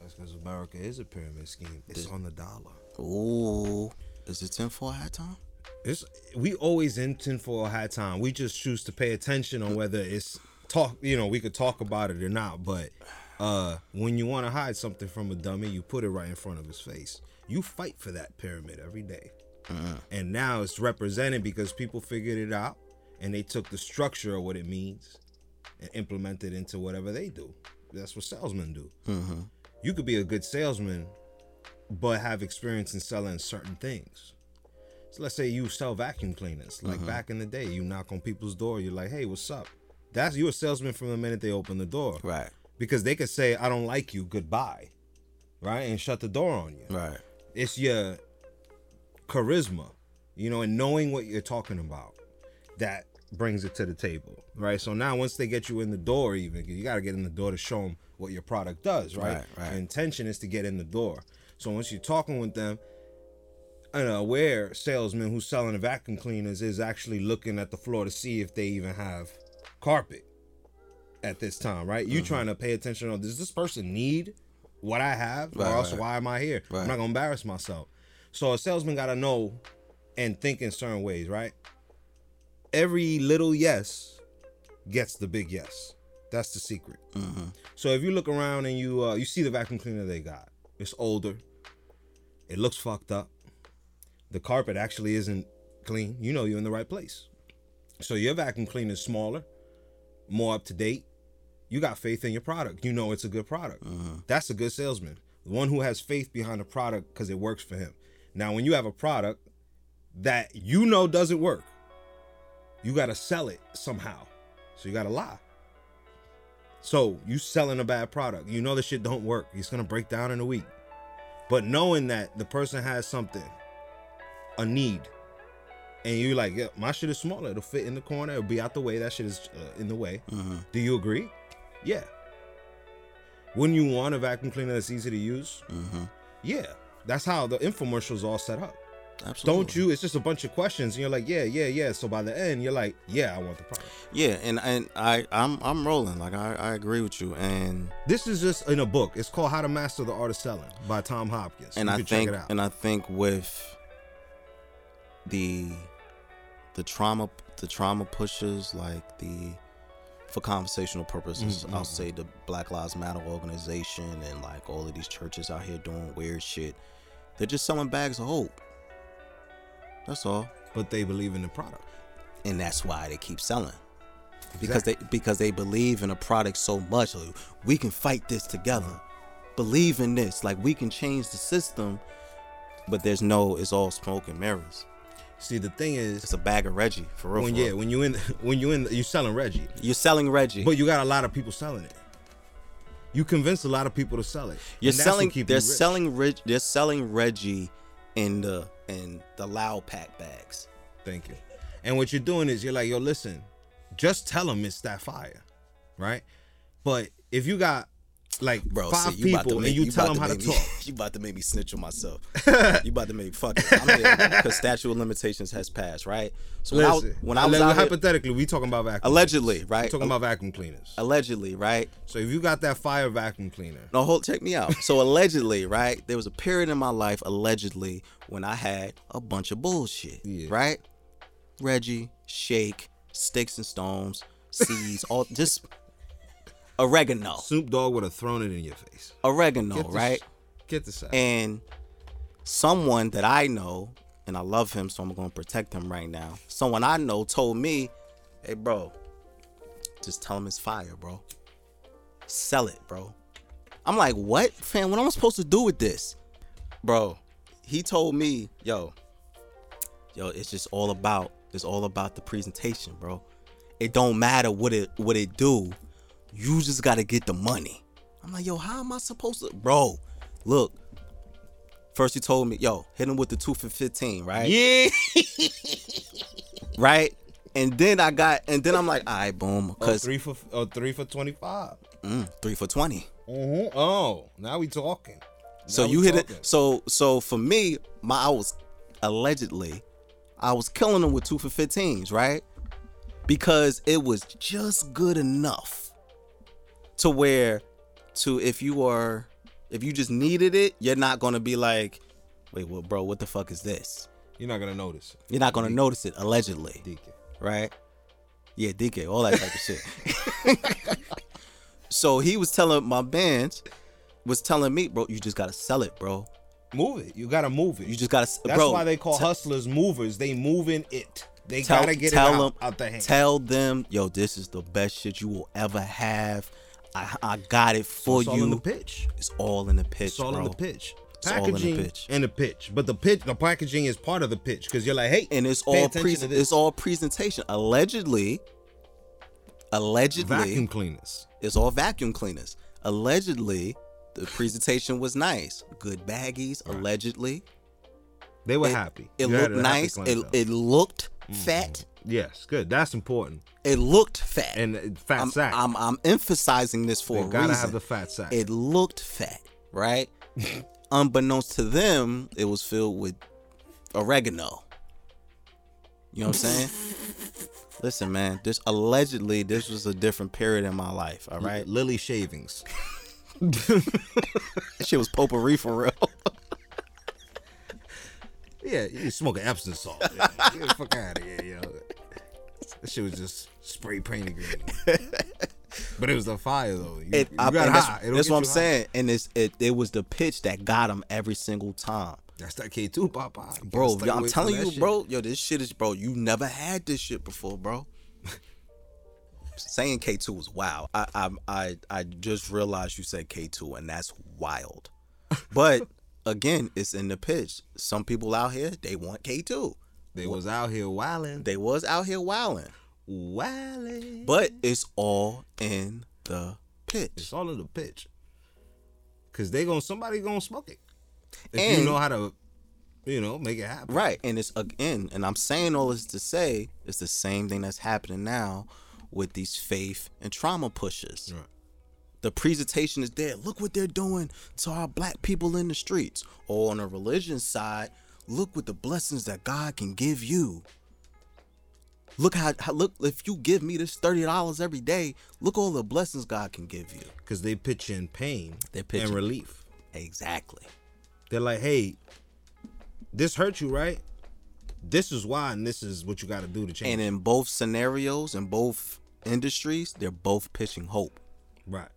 That's because America is a pyramid scheme. It's on the dollar. Ooh. Is it tinfoil hat time? It's, we always in tinfoil hat time. We just choose to pay attention on whether it's talk, you know, we could talk about it or not. But uh, when you want to hide something from a dummy, you put it right in front of his face. You fight for that pyramid every day. Mm-hmm. And now it's represented because people figured it out and they took the structure of what it means and implemented it into whatever they do. That's what salesmen do. Mm-hmm. You could be a good salesman, but have experience in selling certain things. So let's say you sell vacuum cleaners. Like mm-hmm. back in the day, you knock on people's door. You're like, hey, what's up? That's you're a salesman from the minute they open the door. Right. Because they could say, I don't like you. Goodbye. Right. And shut the door on you. Right. It's your charisma, you know, and knowing what you're talking about. That brings it to the table. Right. So now once they get you in the door, even you got to get in the door to show them what your product does, right? Right, right. Your intention is to get in the door. So once you're talking with them, an aware salesman who's selling the vacuum cleaners is actually looking at the floor to see if they even have carpet at this time, right? You mm-hmm. trying to pay attention on, does this person need what I have, right, or else right. why am I here? Right. I'm not gonna embarrass myself. So a salesman gotta know and think in certain ways, right? Every little yes gets the big yes. That's the secret. Mm-hmm. So if you look around and you uh, you see the vacuum cleaner they got, it's older, it looks fucked up, the carpet actually isn't clean, you know you're in the right place. So your vacuum cleaner is smaller, more up to date, you got faith in your product, you know it's a good product. Mm-hmm. That's a good salesman, the one who has faith behind a product because it works for him. Now when you have a product that you know doesn't work, you got to sell it somehow, so you got to lie. So you selling a bad product. You know the shit don't work. It's going to break down in a week. But knowing that the person has something, a need, and you're like, yeah, my shit is smaller. It'll fit in the corner. It'll be out the way. That shit is uh, in the way. Mm-hmm. Do you agree? Yeah. Wouldn't you want a vacuum cleaner that's easy to use? Mm-hmm. Yeah. That's how the infomercial's all set up. Absolutely. Don't you? It's just a bunch of questions, and you're like, yeah, yeah, yeah. So by the end, you're like, yeah, I want the product. Yeah, and and I I'm I'm rolling. Like I, I agree with you. And this is just in a book. It's called How to Master the Art of Selling by Tom Hopkins. And you I can think check it out. And I think with the the trauma the trauma pushes, like the for conversational purposes, mm-hmm. I'll say the Black Lives Matter organization and like all of these churches out here doing weird shit. They're just selling bags of hope. That's all. But they believe in the product, and that's why they keep selling. Exactly. Because they because they believe in a product so much. Like, we can fight this together. Mm-hmm. Believe in this. Like we can change the system. But there's no. It's all smoke and mirrors. See, the thing is, it's a bag of Reggie for real. When, for yeah, real. when you in when you in you selling Reggie. You're selling Reggie. But you got a lot of people selling it. You convince a lot of people to sell it. You're selling. They're you selling Reg. They're selling Reggie in the. And the loud pack bags. Thank you. And what you're doing is you're like, yo, listen, just tell them it's that fire, right? But if you got like Bro, five see, people make, and you, you tell them how to me, talk, you about to make me snitch on myself. You about to make me fuck it. I'm here because statute of limitations has passed, right? So listen, when I, when I was out hypothetically, here, we talking about vacuum allegedly, cleaners. right? We're talking um, about vacuum cleaners. Allegedly, right? So if you got that fire vacuum cleaner, no, hold, check me out. So allegedly, right? There was a period in my life, allegedly, when I had a bunch of bullshit, yeah. right? Reggie, shake, sticks and stones, seeds, all just. Oregano. Snoop Dogg would have thrown it in your face. Oregano, get this, right? Get this out. And someone that I know, and I love him, so I'm going to protect him right now. Someone I know told me, hey, bro, just tell him it's fire, bro. Sell it, bro. I'm like, what? Fam, what am I supposed to do with this? Bro, he told me, yo, yo, it's just all about, it's all about the presentation, bro. It don't matter what it, what it do. You just got to get the money. I'm like, yo, how am I supposed to? Bro, look. First, he told me, yo, hit him with the two for fifteen, right? Yeah. Right? And then I got, and then I'm like, all right, boom. Oh, three for, oh, three for twenty-five. Mm, three for twenty. Mm-hmm. Oh, now we talking. Now so you hit talking. it. So, so for me, my, I was allegedly, I was killing him with two for fifteens, right? Because it was just good enough. To where, to if you are, if you just needed it, you're not gonna be like, wait, well, bro, what the fuck is this? You're not gonna notice. You're not gonna D K. notice it, allegedly. D K. Right? Yeah, D K, all that type of shit. So he was telling my band, was telling me, bro, you just gotta sell it, bro. Move it. You gotta move it. You just gotta. That's bro, why they call t- hustlers movers. They moving it. They tell, gotta get tell it out, them, out the hand. Tell them, yo, this is the best shit you will ever have. I, I got it for so it's you. It's all in the pitch. It's all in the pitch. It's all bro. in the pitch. It's packaging all in the pitch. And the pitch, but the pitch, the packaging is part of the pitch because you're like, hey, and it's all pre- it's all presentation. Allegedly, allegedly, vacuum cleaners. It's all vacuum cleaners. Allegedly, the presentation was nice. Good baggies. Right. Allegedly, they were it, happy. It you looked nice. It though. it looked mm-hmm. fat. Yes, good. That's important. It looked fat. And fat I'm, sack. I'm I'm emphasizing this for they a reason. You gotta have the fat sack. It looked fat, right? Unbeknownst to them, it was filled with oregano. You know what I'm saying? Listen, man. This allegedly, this was a different period in my life. All right, L- Lily shavings. That shit was potpourri for real. Yeah, you smoke an Epsom salt. Man. Get the fuck out of here, yo. That shit was just spray painted green. But it was the fire, though. You, it, you got high. That's, that's what I'm high. saying. And it's, it it was the pitch that got him every single time. That's that K two, Papa. Bro, yo, I'm telling you, bro. Yo, this shit is, bro, you never had this shit before, bro. Saying K two is wild. I, I, I, I just realized you said K two, and that's wild. But... Again, it's in the pitch. Some people out here, they want K two. They was out here wilding. They was out here wilding. Wilding. But it's all in the pitch. It's all in the pitch. Cause they gonna somebody gonna smoke it. If and, you know how to, you know, make it happen. Right. And it's again, and I'm saying all this to say, it's the same thing that's happening now with these faith and trauma pushes. Right. The presentation is there. Look what they're doing to our black people in the streets. Or on the religion side, look what the blessings that God can give you. Look how, how look if you give me this thirty dollars every day, look all the blessings God can give you. Because they pitch in pain they pitch and in relief. Exactly. They're like, hey, this hurt you, right? This is why, and this is what you got to do to change. And in both scenarios, in both industries, they're both pitching hope. Right.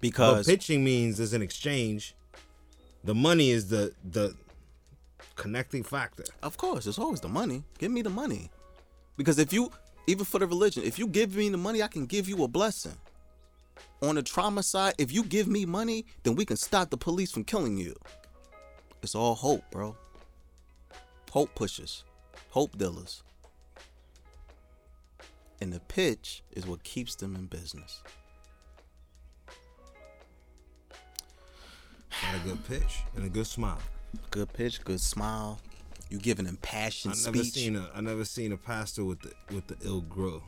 Because but pitching means there's an exchange. The money is the the connecting factor. Of course, it's always the money. Give me the money. Because if you, even for the religion, if you give me the money, I can give you a blessing. On the trauma side, if you give me money, then we can stop the police from killing you. It's all hope, bro. Hope pushers, hope dealers. And the pitch is what keeps them in business. Got a good pitch and a good smile. Good pitch, good smile. You giving an impassioned speech. I never seen a I never seen a pastor with the with the ill grill.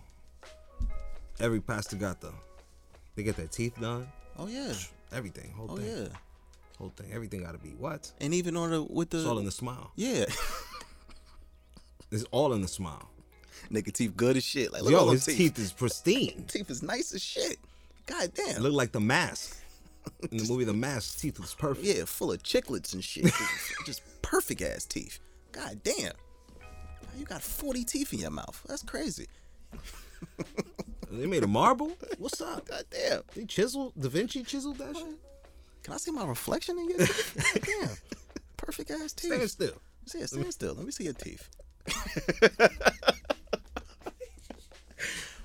Every pastor got the they get their teeth done. Oh yeah. Everything. Whole oh, thing. Oh yeah. Whole thing. Everything gotta be what? And even on the with the It's all in the smile. Yeah. It's all in the smile. Nigga teeth good as shit. Like look yo, his teeth. teeth is pristine. Teeth is nice as shit. God damn. Look like The Mask. In the movie The Mask, teeth was perfect. Yeah, full of chiclets and shit. Just perfect ass teeth. God damn. You got forty teeth in your mouth. That's crazy. They made a marble? What's up? God damn. They chiseled, Da Vinci chiseled that shit? Can I see my reflection in your teeth? God damn. Perfect ass teeth. Stand still. Yeah, stand still. Let me see your teeth.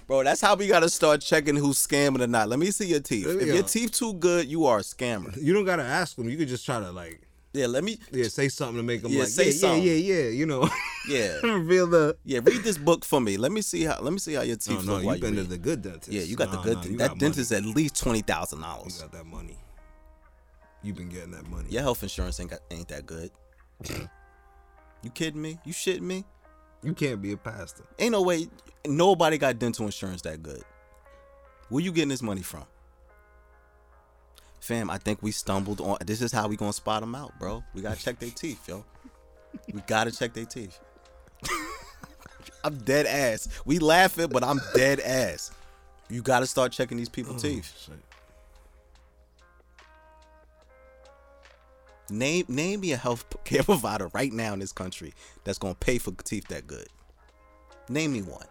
Bro, that's how we gotta start checking who's scamming or not. Let me see your teeth. If go. your teeth too good, you are a scammer. You don't gotta ask them. You can just try to like, yeah, let me, yeah, say something to make them yeah, like, say yeah, something. yeah, yeah, yeah, you know, yeah, reveal the, yeah, read this book for me. Let me see how, let me see how your teeth. No, no, you've been to the good dentist. Yeah, you got no, the good. No, dentist. That dentist money. At least twenty thousand dollars. You got that money. You've been getting that money. Your health insurance ain't got, ain't that good. You kidding me? You shitting me? You can't be a pastor. Ain't no way. Nobody got dental insurance that good. Where you getting this money from? Fam, I think we stumbled on. This is how we gonna spot them out, bro. We gotta check their teeth, yo. We gotta check their teeth. I'm dead ass. We laughing, but I'm dead ass. You gotta start checking these people's oh, teeth. Shit. Name name me a health care provider right now in this country that's gonna pay for teeth that good. Name me one.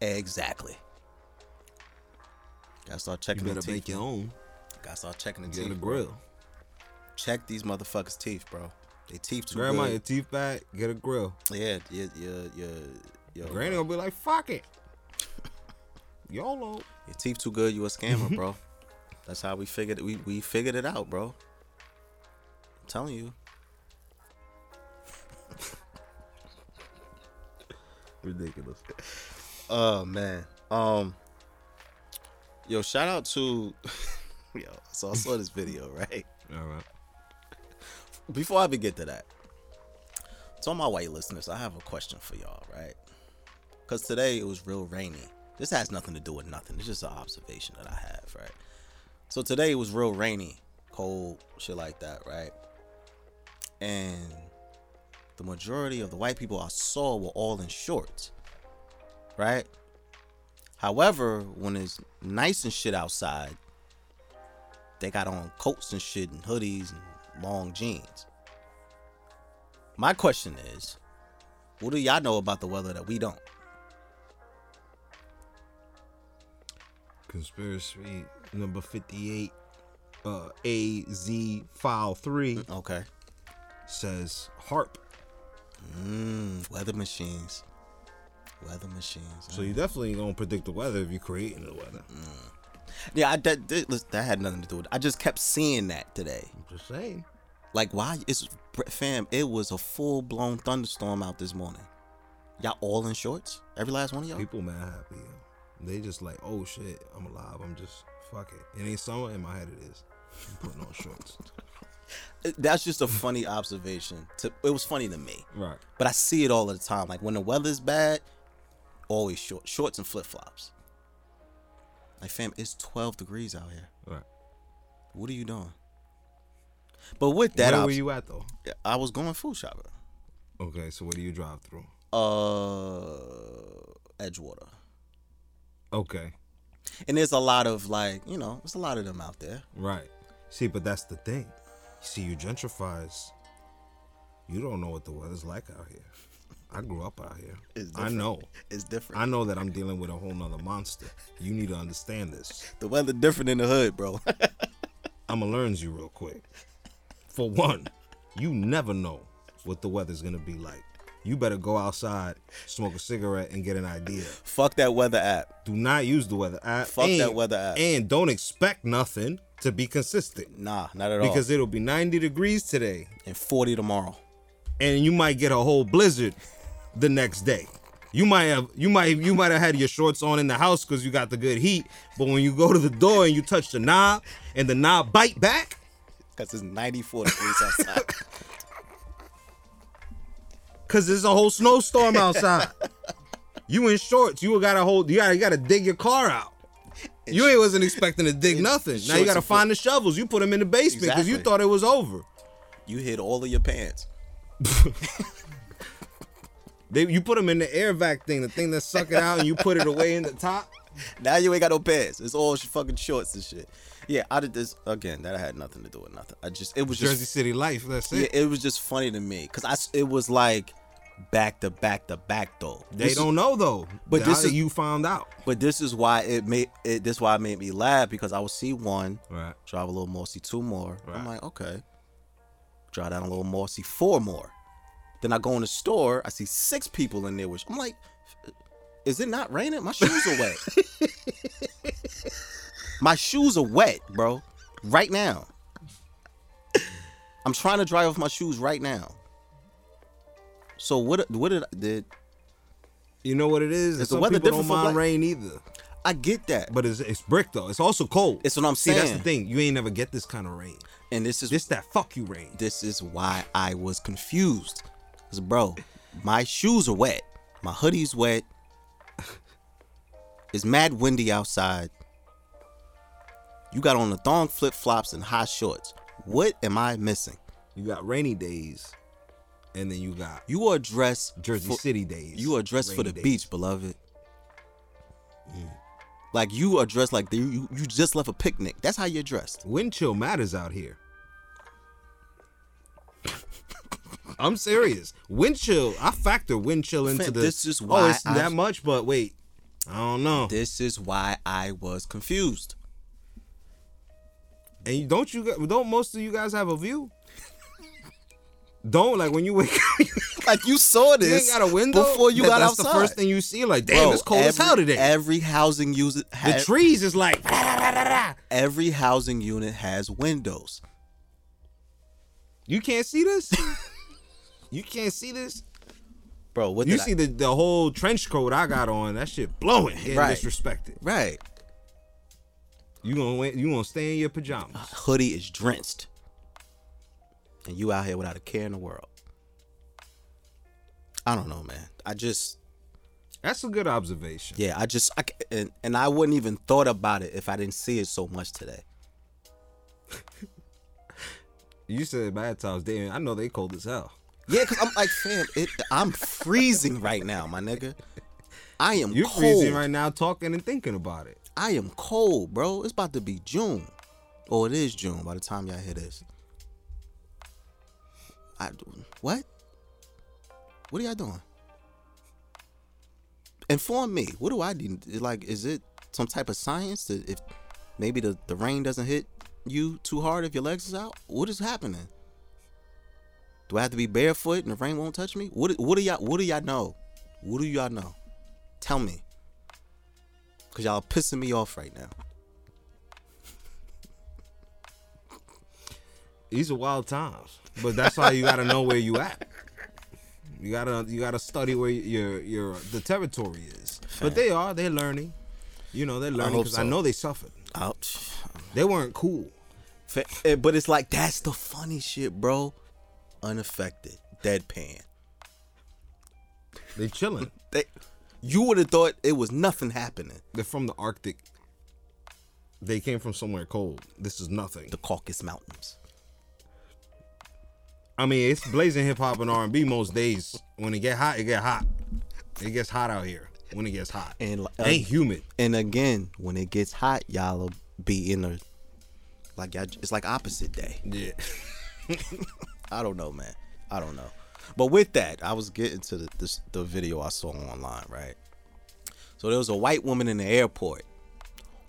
Exactly. Gotta start checking the teeth. You better make your own. Gotta start checking the teeth. Get a grill. Check these motherfuckers' teeth, bro. They teeth too good. Grandma, your teeth back. Get a grill. Yeah, yeah, yeah, yeah. Granny gonna be like, fuck it. YOLO. Your teeth too good. You a scammer, bro. That's how we figured it. We we figured it out, bro. I'm telling you. Ridiculous. Oh man. Um Yo, shout out to Yo, so I saw this video, right? Alright. Before I even get to that, to all my white listeners, I have a question for y'all, right? Cause today it was real rainy. This has nothing to do with nothing. It's just an observation that I have, right? So today it was real rainy, cold, shit like that, right? And the majority of the white people I saw were all in shorts, right? However, when it's nice and shit outside, they got on coats and shit and hoodies and long jeans. My question is, what do y'all know about the weather that we don't? Conspiracy number fifty-eight, uh, A Z file three. Okay. Says harp. Mm, weather machines. Weather machines. So you definitely gonna predict the weather if you're creating the weather. Mm. Yeah, I, that, that that had nothing to do with it. I just kept seeing that today. I'm just saying. Like, why? It's fam. It was a full blown thunderstorm out this morning. Y'all all in shorts. Every last one of y'all. People mad happy. Yo. They just like, oh shit, I'm alive. I'm just fuck it. It ain't summer in my head. It is. I'm putting on shorts. That's just a funny observation. To, it was funny to me. Right. But I see it all the time. Like when the weather's bad, always short, shorts and flip flops. Like, fam, it's twelve degrees out here. All right. What are you doing? But with that, where I, were you at though? I was going food shopping. Okay, so what do you drive through? Uh, Edgewater. Okay. And there's a lot of like, you know, there's a lot of them out there. Right. See, but that's the thing. See, you gentrifiers, you don't know what the weather's like out here. I grew up out here. It's I know. It's different. I know that I'm dealing with a whole nother monster. You need to understand this. The weather different in the hood, bro. I'm going to learn you real quick. For one, you never know what the weather's going to be like. You better go outside, smoke a cigarette, and get an idea. Fuck that weather app. Do not use the weather app. Fuck and, that weather app. And don't expect nothing to be consistent. Nah, not at all. Because it'll be ninety degrees today. And forty tomorrow. And you might get a whole blizzard the next day. You might have you might, you might have had your shorts on in the house because you got the good heat. But when you go to the door and you touch the knob and the knob bite back. Because it's ninety-four degrees outside. Cause there's a whole snowstorm outside. You in shorts, you gotta hold. You gotta, you gotta dig your car out. It's, you ain't wasn't expecting to dig nothing. Now you gotta find the shovels. You put them in the basement because exactly. You thought it was over. You hid all of your pants. they, you put them in the air vac thing, the thing that suck it out, and you put it away in the top. Now you ain't got no pants. It's all fucking shorts and shit. Yeah, I did this again. That had nothing to do with nothing. I just it was Jersey just, City life. That's it. Yeah, it was just funny to me because I it was like. Back to back to back though. They this don't is, know though. But this is you found out. But this is why it made it. This why it made me laugh because I would see one, right. Drive a little more, see two more. Right. I'm like, okay. Drive down a little more, see four more. Then I go in the store, I see six people in there. Which I'm like, is it not raining? My shoes are wet. My shoes are wet, bro. Right now. I'm trying to dry off my shoes right now. So what? What did I did? You know what it is? It's the weather people don't mind rain either. I get that, but it's it's brick though. It's also cold. It's what I'm saying. See, that's the thing. You ain't never get this kind of rain. And this is this that fuck you rain. This is why I was confused, cause bro, my shoes are wet. My hoodie's wet. It's mad windy outside. You got on the thong flip flops and high shorts. What am I missing? You got rainy days. And then you got you are dressed Jersey for, City days. You are dressed for the days. Beach, beloved. Mm. Like you are dressed like the, you you just left a picnic. That's how you're dressed. Wind chill matters out here. I'm serious. Wind chill. I factor wind chill into the. This is why oh, it's I, that much. But wait, I don't know. This is why I was confused. And don't you don't most of you guys have a view? Don't like when you wake up, like you saw this. You ain't got a window before you that, got that's outside. That's the first thing you see. Like, damn, bro, it's cold every, as hell today. Every housing unit, the trees is like. Every housing unit has windows. You can't see this. You can't see this, bro. What you see I... the the whole trench coat I got on? That shit blowing. Getting right. Disrespected. Right. You gonna wait, you gonna stay in your pajamas? Hoodie is drenched. And you out here without a care in the world. I don't know, man. I just. That's a good observation. Yeah, I just. I, and, and I wouldn't even thought about it if I didn't see it so much today. You said bad times. Damn, I know they cold as hell. Yeah, because I'm like, fam, it, I'm freezing right now, my nigga. I am You're cold. You're freezing right now talking and thinking about it. I am cold, bro. It's about to be June. Oh, it is June by the time y'all hear this. I, what? What are y'all doing? Inform me. What do I need? Like, is it some type of science that if maybe the, the rain doesn't hit you too hard if your legs is out? What is happening? Do I have to be barefoot and the rain won't touch me? What What do y'all What do y'all know? What do y'all know? Tell me. Cause y'all are pissing me off right now. These are wild times. But that's why you gotta know where you at. You gotta you gotta study where your your the territory is. But they are they're learning. You know they're learning because I, so. I know they suffered. Ouch. They weren't cool. But it's like that's the funny shit, bro. Unaffected, deadpan. They chilling. they, you would have thought it was nothing happening. They're from the Arctic. They came from somewhere cold. This is nothing. The Caucasus Mountains. I mean, it's blazing hip hop and R and B most days. When it get hot, it get hot. It gets hot out here. When it gets hot, and uh, it ain't humid. And again, when it gets hot, y'all'll be in a like y'all, it's like opposite day. Yeah. I don't know, man. I don't know. But with that, I was getting to the this, the video I saw online, right? So there was a white woman in the airport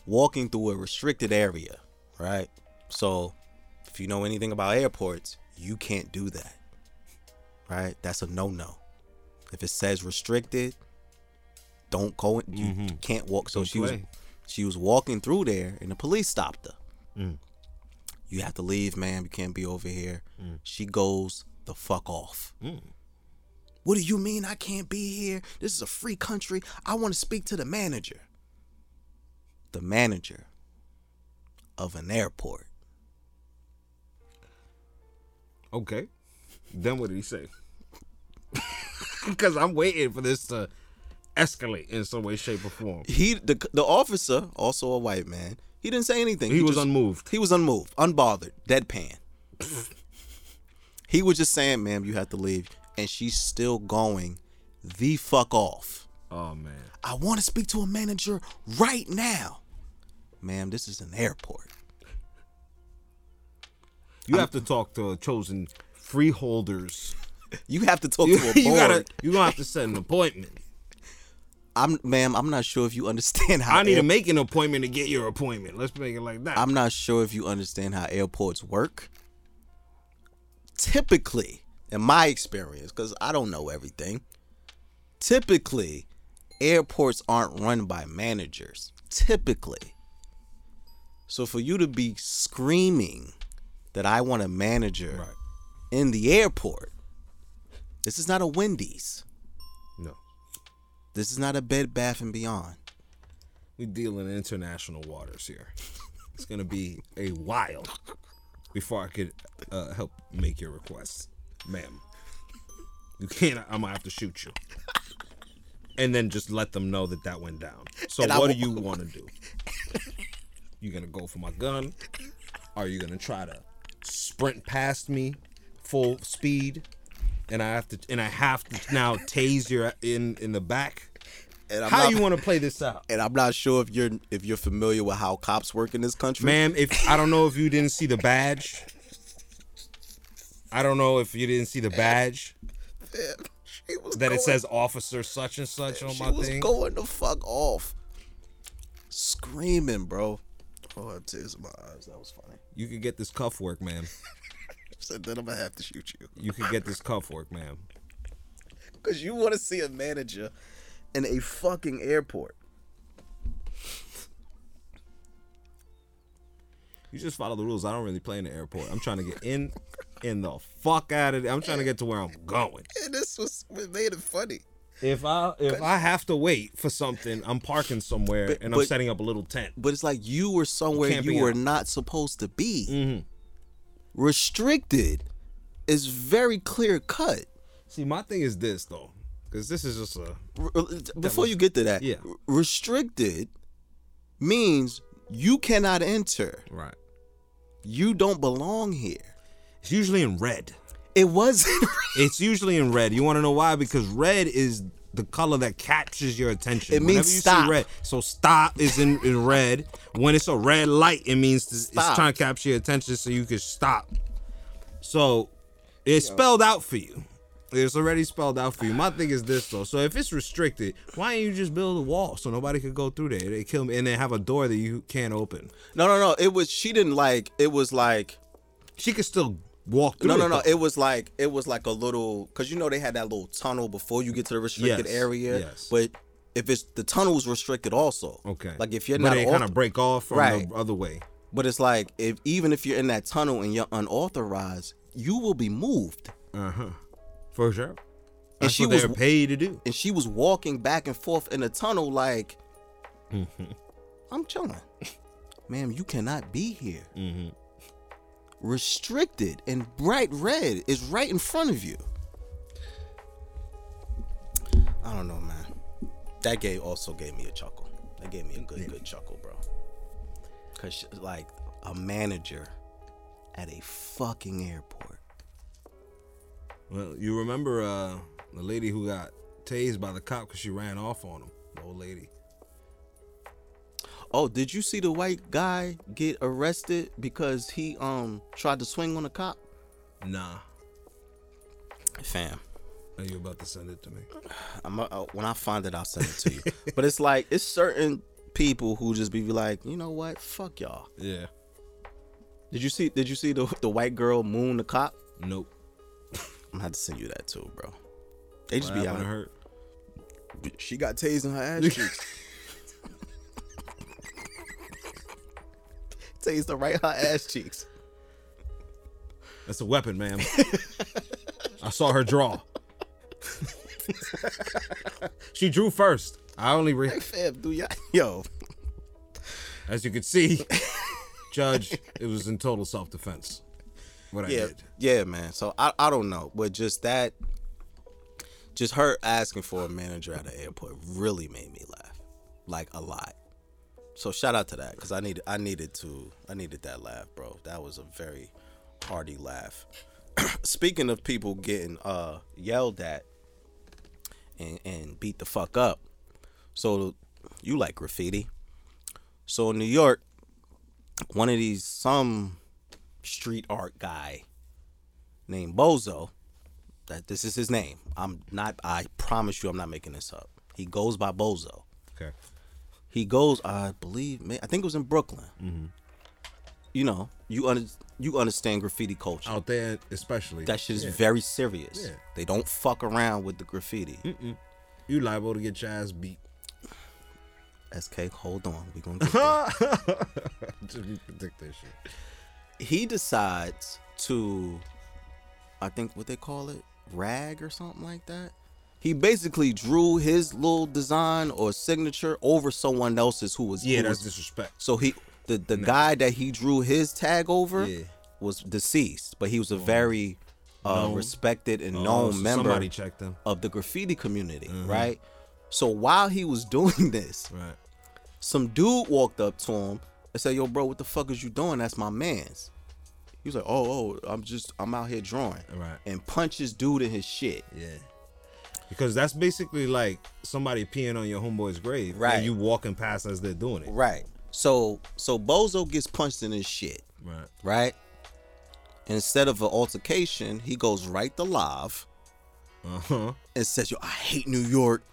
walking through a restricted area, right? So if you know anything about airports, you can't do that, right? That's a no-no. If it says restricted, don't go in, you mm-hmm. can't walk. So don't she play. was she was walking through there and the police stopped her. Mm. You have to leave, ma'am. You can't be over here. Mm. She goes the fuck off. Mm. What do you mean I can't be here? This is a free country. I want to speak to the manager. The manager of an airport. Okay. Then what did he say? Because I'm waiting for this to escalate in some way, shape, or form. He, the, the officer, also a white man, he didn't say anything. He, he was just, unmoved. He was unmoved, unbothered, deadpan. He was just saying, ma'am, you have to leave. And she's still going the fuck off. Oh, man. I want to speak to a manager right now. Ma'am, this is an airport. You I'm, have to talk to chosen freeholders. You have to talk you, to a board. You gotta, you're going to have to set an appointment. I'm, ma'am, I'm not sure if you understand how... I need air- to make an appointment to get your appointment. Let's make it like that. I'm not sure if you understand how airports work. Typically, in my experience, because I don't know everything, typically, airports aren't run by managers. Typically. So for you to be screaming that I want a manager right. in the airport, this is not a Wendy's. No. This is not a Bed Bath and Beyond. We deal in international waters here. It's going to be a while before I could uh, help make your request. Ma'am, you can't, I'm going to have to shoot you. And then just let them know that that went down. So and what do you want to do? You going to go for my gun? Are you going to try to sprint past me full speed? And I have to, and I have to now tase your in, in the back. And I'm how not, you want to play this out? And I'm not sure if you're if you're familiar with how cops work in this country, ma'am. If I don't know if you didn't see the badge, I don't know if you didn't see the badge man, she was that going, it says officer such and such man, on my thing. She was going the fuck off, screaming, bro. Oh, I have tears in my eyes. That was funny. You could get this cuff work, ma'am. Said that I'm gonna have to shoot you. You can get this cuff work, ma'am. Cause you want to see a manager in a fucking airport. You just follow the rules. I don't really play in the airport. I'm trying to get in, in the fuck out of there. I'm trying to get to where I'm going. And this was what made it funny. If I if I have to wait for something, I'm parking somewhere but, and I'm but, setting up a little tent. But it's like you were somewhere you, you were out. Not supposed to be. Mm-hmm. Restricted is very clear cut. See, my thing is this though, because this is just a before was, you get to that. Yeah, restricted means you cannot enter. Right, you don't belong here. It's usually in red. It wasn't. It's usually in red. You want to know why? Because red is the color that captures your attention. It means you stop. See red, so stop is in, in red. When it's a red light, it means to, it's trying to capture your attention so you can stop. So it's Yo. spelled out for you. It's already spelled out for you. My thing is this though. So if it's restricted, why don't you just build a wall so nobody could go through there? They kill me and they have a door that you can't open. No, no, no. It was she didn't like. It was like she could still. Walk through. No, no, no. It was like it was like a little, cause you know they had that little tunnel before you get to the restricted yes, area. Yes. But if it's the tunnel's restricted also. Okay. Like if you're but not, they kind of break off from right. the other way. But it's like if even if you're in that tunnel and you're unauthorized, you will be moved. Uh huh. For sure. That's and she what was they're paid to do. And she was walking back and forth in the tunnel like, mm-hmm. I'm chilling, ma'am. You cannot be here. Mm-hmm. Restricted and bright red is right in front of you. I don't know, man. That gave also gave me a chuckle. That gave me a good, yeah. good chuckle, bro. 'cause she, like a manager at a fucking airport. Well, you remember uh, the lady who got tased by the cop 'cause she ran off on him, the old lady. Oh, did you see the white guy get arrested because he um tried to swing on a cop? Nah. Fam. Are you about to send it to me? I'm uh, when I find it, I'll send it to you. But it's like, it's certain people who just be like, you know what? Fuck y'all. Yeah. Did you see? Did you see the the white girl moon the cop? Nope. I'm gonna have to send you that too, bro. They just what be out of hurt. She got tased in her ass cheeks. Tased her right in her ass cheeks. That's a weapon, ma'am. I saw her draw. She drew first. I only re- hey, fam, do y'all- yo. As you can see, Judge, it was in total self-defense. What yeah, I did. Yeah, man. So I, I don't know, but just that, just her asking for a manager at the airport really made me laugh, like a lot. So shout out to that, because I needed I needed to I needed that laugh, bro. That was a very hearty laugh. Speaking of people getting uh, yelled at and, and beat the fuck up, so you like graffiti. So in New York, one of these, some street art guy named Bozo, that this is his name. I'm not, I promise you I'm not making this up. He goes by Bozo. Okay. He goes, I believe, I think it was in Brooklyn. Mm-hmm. You know, you under, you understand graffiti culture out there, especially. That shit is yeah. very serious. Yeah. They don't fuck around with the graffiti. Mm-mm. You liable to get your ass beat. S K, hold on, we gonna get there. Just predict that shit. He decides to, I think what they call it, rag or something like that. He basically drew his little design or signature over someone else's who was yeah, who that's was, disrespect. So he. The the no. guy that he drew his tag over yeah. was deceased, but he was a very uh, respected and oh, known so member of the graffiti community, mm-hmm. right? So while he was doing this, right. some dude walked up to him and said, "Yo, bro, what the fuck is you doing? That's my man's." He was like, "Oh, oh, I'm just I'm out here drawing," right. and punches dude in his shit. Yeah. Because that's basically like somebody peeing on your homeboy's grave, right? And you walking past as they're doing it, right? So so Bozo gets punched in his shit, right? Right. Instead of an altercation, he goes right to live, uh-huh. and says, "Yo, I hate New York."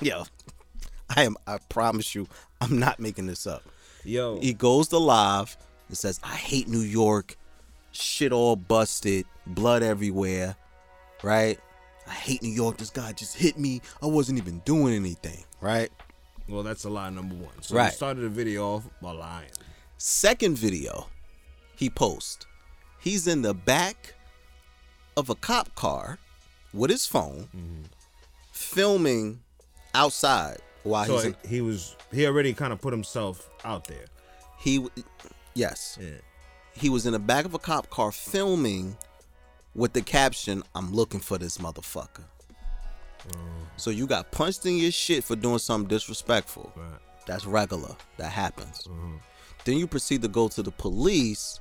Yo, I am. I promise you, I'm not making this up. Yo, he goes to live and says, "I hate New York. Shit all busted, blood everywhere, right? I hate New York. This guy just hit me. I wasn't even doing anything, right?" Well, that's a lie, number one. So right. you started the video off by lying. Second video he posts. He's in the back of a cop car with his phone, mm-hmm. filming outside while so he's in- he was he already kind of put himself out there. He yes. Yeah. He was in the back of a cop car filming with the caption, "I'm looking for this motherfucker." So you got punched in your shit for doing something disrespectful. Right. That's regular. That happens. Mm-hmm. Then you proceed to go to the police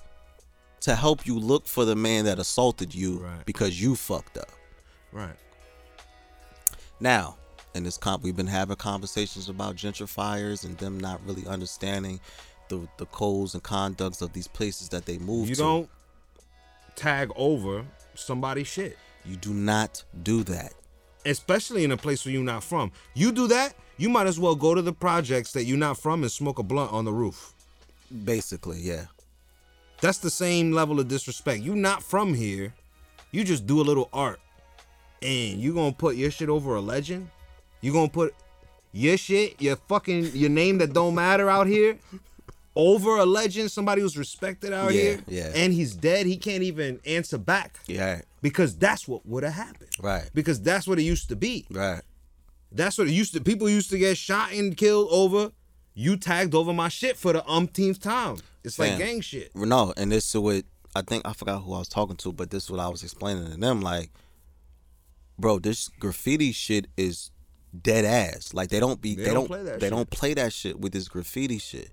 to help you look for the man that assaulted you right. because you fucked up. Right. Now, in this comp, we've been having conversations about gentrifiers and them not really understanding the the codes and conducts of these places that they move you to. You don't tag over somebody's shit. You do not do that. Especially in a place where you're not from. You do that, you might as well go to the projects that you're not from and smoke a blunt on the roof. Basically, yeah. That's the same level of disrespect. You're not from here. You just do a little art. And you gonna put your shit over a legend? You gonna put your shit, your fucking, your name that don't matter out here over a legend, somebody who's respected out yeah, here, yeah. and he's dead, he can't even answer back. Yeah. Because that's what would have happened. Right. Because that's what it used to be. Right. That's what it used to, people used to get shot and killed over, you tagged over my shit for the umpteenth time. It's Damn. like gang shit. No, and this is what, I think, I forgot who I was talking to, but this is what I was explaining to them, like, bro, this graffiti shit is dead ass. Like, they don't be, they, they don't, don't play that they shit. don't play that shit with this graffiti shit.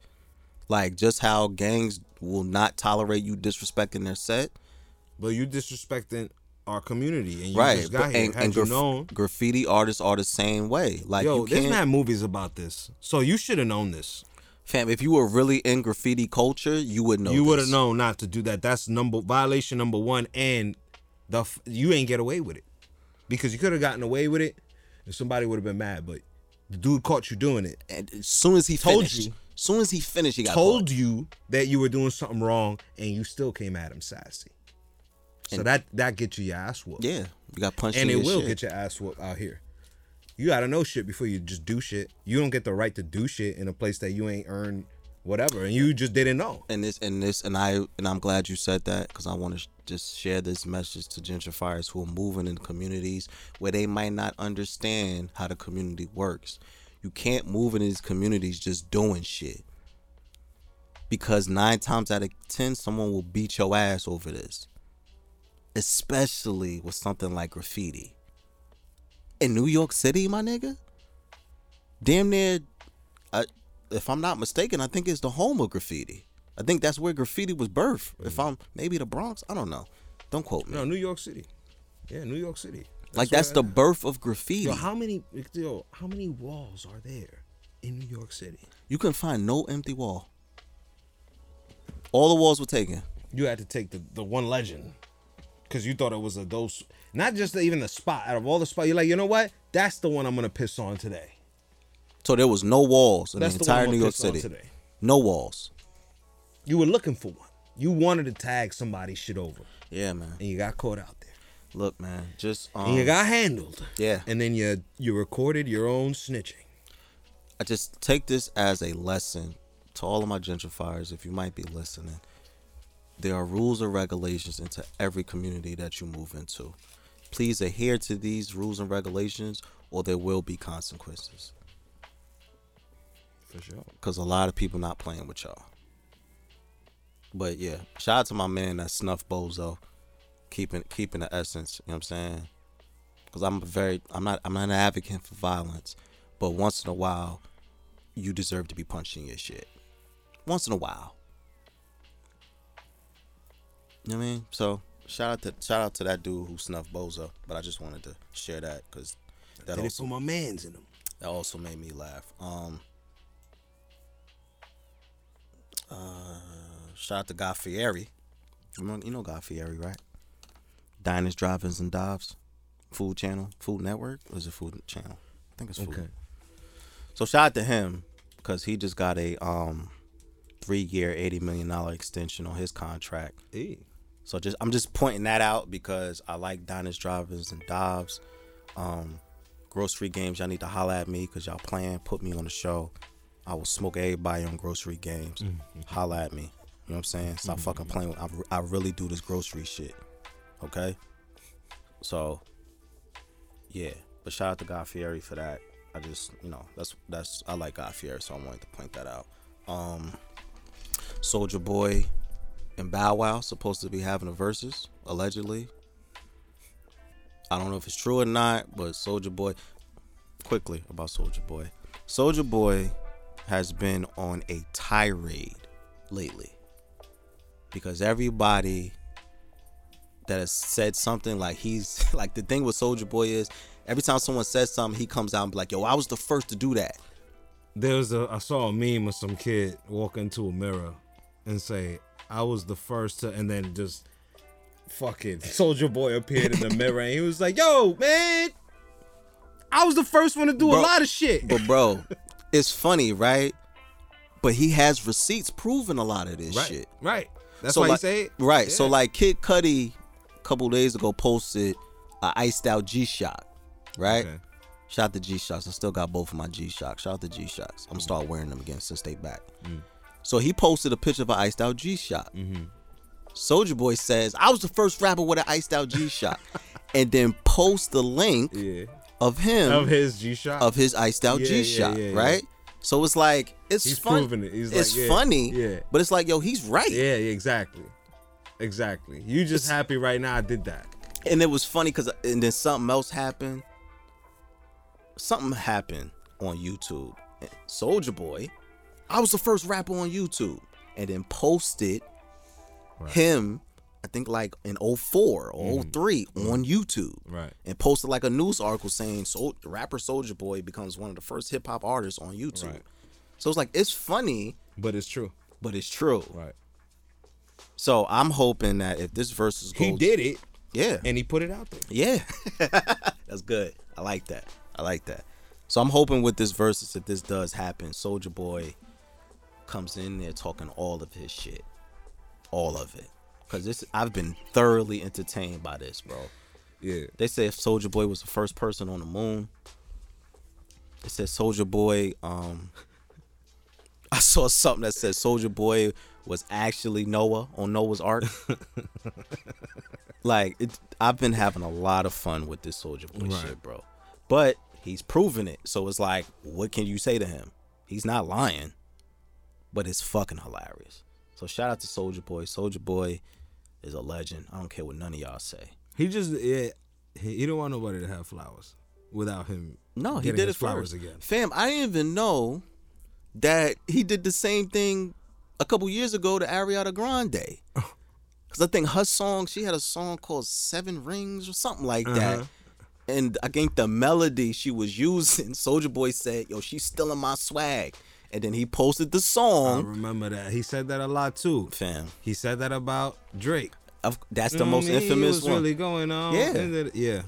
Like, just how gangs will not tolerate you disrespecting their set. But you disrespecting our community, and you right. just got but, here. And, and graf- you known, graffiti artists are the same way. Like, yo, you there's not movies about this, so you should have known this. Fam, if you were really in graffiti culture, you would know. You would have known not to do that. That's number violation number one, and the f- you ain't get away with it because you could have gotten away with it, and somebody would have been mad. But the dude caught you doing it, and as soon as he told finished, you, as soon as he finished, he got told caught. You that you were doing something wrong, and you still came at him sassy. So and that that gets you your ass whooped. Yeah, you got punched, and in it will shit. Get your ass whooped out here. You gotta know shit before you just do shit. You don't get the right to do shit in a place that you ain't earned, whatever, and you just didn't know. And this, and this, and I, and I'm glad you said that because I want to sh- just share this message to gentrifiers who are moving in communities where they might not understand how the community works. You can't move in these communities just doing shit because nine times out of ten, someone will beat your ass over this. Especially with something like graffiti. In New York City, my nigga, damn near, I, if I'm not mistaken, I think it's the home of graffiti. I think that's where graffiti was birthed. Mm-hmm. If I'm, maybe the Bronx, I don't know. Don't quote me. No, New York City. Yeah, New York City. That's like, that's the birth of graffiti. Yo, how many, yo, how many walls are there in New York City? You can find no empty wall. All the walls were taken. You had to take the, the one legend. Because you thought it was a dose, not just the, even the spot. Out of all the spots, you're like, you know what? That's the one I'm going to piss on today. So there was no walls in That's the entire the New York City. No walls. You were looking for one. You wanted to tag somebody's shit over. Yeah, man. And you got caught out there. Look, man. Just um, and you got handled. Yeah. And then you you recorded your own snitching. I just take this as a lesson to all of my gentrifiers, if you might be listening. There are rules and regulations into every community that you move into. Please adhere to these rules and regulations or there will be consequences. For sure. Because a lot of people not playing with y'all. But yeah, shout out to my man that snuffed Bozo. Keeping keeping the essence, you know what I'm saying? Because I'm very, I'm not, I'm not an advocate for violence. But once in a while, you deserve to be punched in your shit. Once in a while. You know what I mean? So shout out to shout out to that dude who snuffed Bozo, but I just wanted to share that because that also put my mans in them. That also made me laugh. Um, uh, shout out to Guy Fieri. You know Guy Fieri, right? Diners, Drive-ins, and Dives, Food Channel, Food Network, or is it Food Channel? I think it's Food. Okay. So shout out to him because he just got a um three-year, eighty million dollar extension on his contract. Ew. So just I'm just pointing that out because I like Diners, Drive-ins, and Dives. Um, grocery Games, y'all need to holler at me because y'all playing. Put me on the show. I will smoke everybody on Grocery Games. Mm-hmm. Holler at me. You know what I'm saying? Stop mm-hmm. fucking playing with. I, I really do this grocery shit. Okay? So, yeah. But shout out to Guy Fieri for that. I just, you know, that's, that's I like Guy Fieri, so I wanted to point that out. Um, Soulja Boy and Bow Wow supposed to be having a versus, allegedly. I don't know if it's true or not, but Soulja Boy, quickly about Soulja Boy. Soulja Boy has been on a tirade lately because everybody that has said something, like he's like the thing with Soulja Boy is every time someone says something, he comes out and be like, yo, I was the first to do that. There was a I saw a meme of some kid walk into a mirror and say, I was the first to, and then just fucking Soulja Boy appeared in the mirror and he was like, yo, man, I was the first one to do bro, a lot of shit. But bro, it's funny, right? But he has receipts proving a lot of this right, shit. Right. That's so why like, you say it. Right. Yeah. So like Kid Cudi a couple days ago posted a iced out G-Shock, right? Okay. Shout out to G-Shocks. I still got both of my G-Shocks. Shout out to G-Shocks. I'm going to start wearing them again since they back. Mm. So he posted a picture of an iced out G-Shock. Mm-hmm. Soulja Boy says, I was the first rapper with an iced out G-Shock. And then post the link yeah. of him. Of his G-Shock. Of his iced out yeah, G-Shock, yeah, yeah, yeah. right? So it's like, it's He's fun. proving it. He's it's like, yeah, funny, yeah. but it's like, yo, he's right. Yeah, exactly. Exactly. You just it's, happy right now I did that. And it was funny because, and then something else happened. Something happened on YouTube. Soulja Boy I was the first rapper on YouTube, and then posted right. him, I think like in oh four or mm. oh three on YouTube, right? And posted like a news article saying so rapper Soulja Boy becomes one of the first hip hop artists on YouTube. Right. So it's like, it's funny, but it's true. But it's true, right? So I'm hoping that if this verse is goes, he did it, yeah, and he put it out there, yeah. That's good. I like that. I like that. So I'm hoping with this versus, if this does happen, Soulja Boy comes in there talking all of his shit, all of it, because this I've been thoroughly entertained by this, bro. Yeah. They say if Soulja Boy was the first person on the moon, it says Soulja Boy. Um, I saw something that said Soulja Boy was actually Noah on Noah's Ark. Like, it, I've been having a lot of fun with this Soulja Boy right. shit, bro. But he's proven it. So it's like, what can you say to him? He's not lying, but it's fucking hilarious. So shout out to Soulja Boy. Soulja Boy is a legend. I don't care what none of y'all say. He just, yeah, he, he don't want nobody to have flowers without him. No, he did his flowers first. Again. Fam, I didn't even know that he did the same thing a couple years ago to Ariana Grande. Because I think her song, she had a song called Seven Rings or something like uh-huh. that. And I think the melody she was using, Soulja Boy said, yo, she's stealing my swag. And then he posted the song. I remember that. He said that a lot too. Fam. He said that about Drake. Of, that's the mm, most infamous one. Really going on. Yeah. And that, yeah.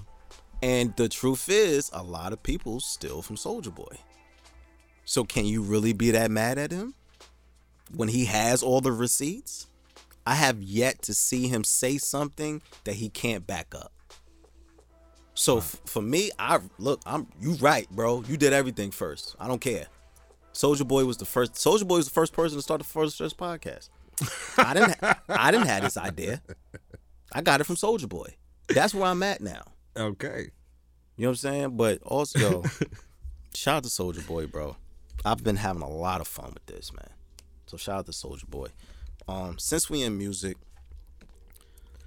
And the truth is, a lot of people steal from Soulja Boy. So can you really be that mad at him when he has all the receipts? I have yet to see him say something that he can't back up. So right. f- for me, I look, I'm you right, bro. You did everything first. I don't care. Soulja Boy was the first. Soulja Boy was the first person to start the first first podcast. I didn't. Ha- I didn't have this idea. I got it from Soulja Boy. That's where I'm at now. Okay. You know what I'm saying? But also, shout out to Soulja Boy, bro. I've been having a lot of fun with this, man. So shout out to Soulja Boy. Um, since we in music,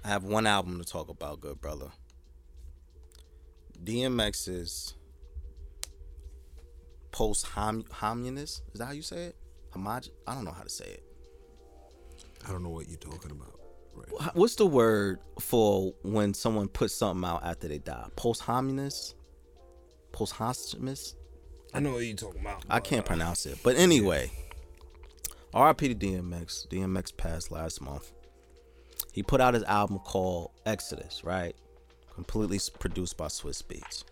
I have one album to talk about, good brother. D M X's post-homunus. Is that how you say it? Homog- I don't know how to say it. I don't know what you're talking about. Right. What's the word for when someone puts something out after they die? Post-homunus? Post-homunus? I know what you're talking about. I can't pronounce it. But anyway, R I P to D M X. D M X passed last month. He put out his album called Exodus, right? Completely produced by Swiss Beats.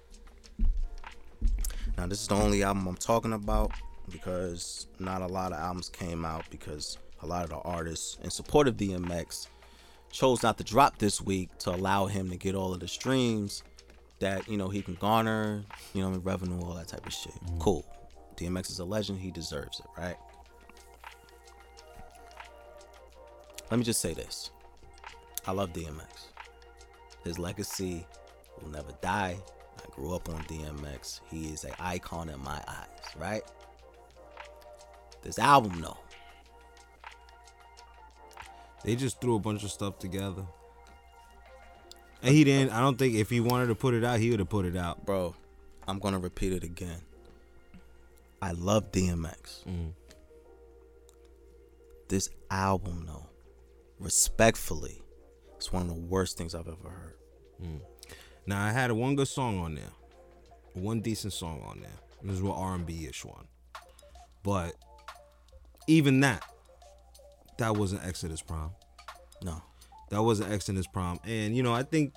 Now, this is the only album I'm talking about because not a lot of albums came out because a lot of the artists in support of D M X chose not to drop this week to allow him to get all of the streams that, you know, he can garner, you know, revenue, all that type of shit. Cool. D M X is a legend. He deserves it, right? Let me just say this. I love D M X. His legacy will never die. I grew up on D M X. He is an icon in my eyes, right? This album, though. They just threw a bunch of stuff together. And he didn't, I don't think if he wanted to put it out, he would have put it out. Bro, I'm going to repeat it again. I love D M X. Mm. This album, though, respectfully, it's one of the worst things I've ever heard. Mm. Now, I had one good song on there. One decent song on there. This is what R and B-ish one. But even that, that wasn't Exodus Prime. No. That wasn't Exodus Prime. And, you know, I think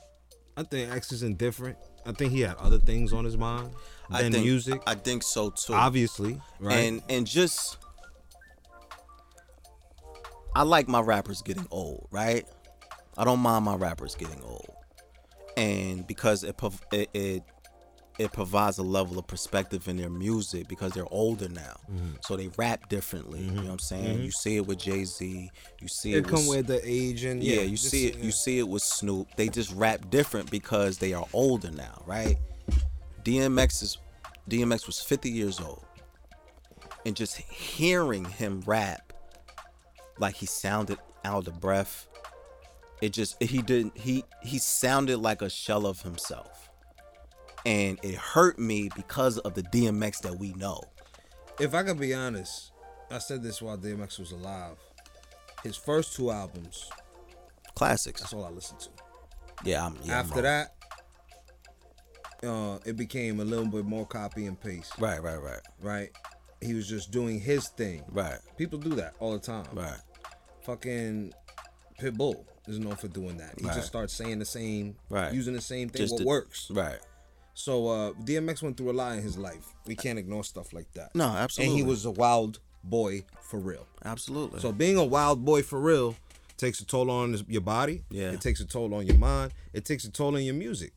I think X is indifferent. I think he had other things on his mind than I think, music. I think so, too. Obviously, right? And And just, I like my rappers getting old, right? I don't mind my rappers getting old, and because it prov- it, it it provides a level of perspective in their music because they're older now, mm-hmm. so they rap differently. Mm-hmm. You know what I'm saying? Mm-hmm. You see it with Jay-Z, you see it. It with, come with the age and yeah, yeah you see it. Yeah. You see it with Snoop. They just rap different because they are older now, right? D M X is D M X was fifty years old, and just hearing him rap, like he sounded out of breath. It just, he didn't, he, he sounded like a shell of himself. And it hurt me because of the D M X that we know. If I could be honest, I said this while D M X was alive. His first two albums, classics. That's all I listened to. Yeah, I'm. Yeah, After I'm that, uh, it became a little bit more copy and paste. Right, right, right, right. He was just doing his thing. Right. People do that all the time. Right. Fucking Pitbull is known for doing that. He right. just starts saying the same, right. using the same thing. Just what the, works. Right. So uh, D M X went through a lot in his life. We can't ignore stuff like that. No, absolutely. And he was a wild boy for real. Absolutely. So being a wild boy for real takes a toll on your body. Yeah. It takes a toll on your mind. It takes a toll on your music.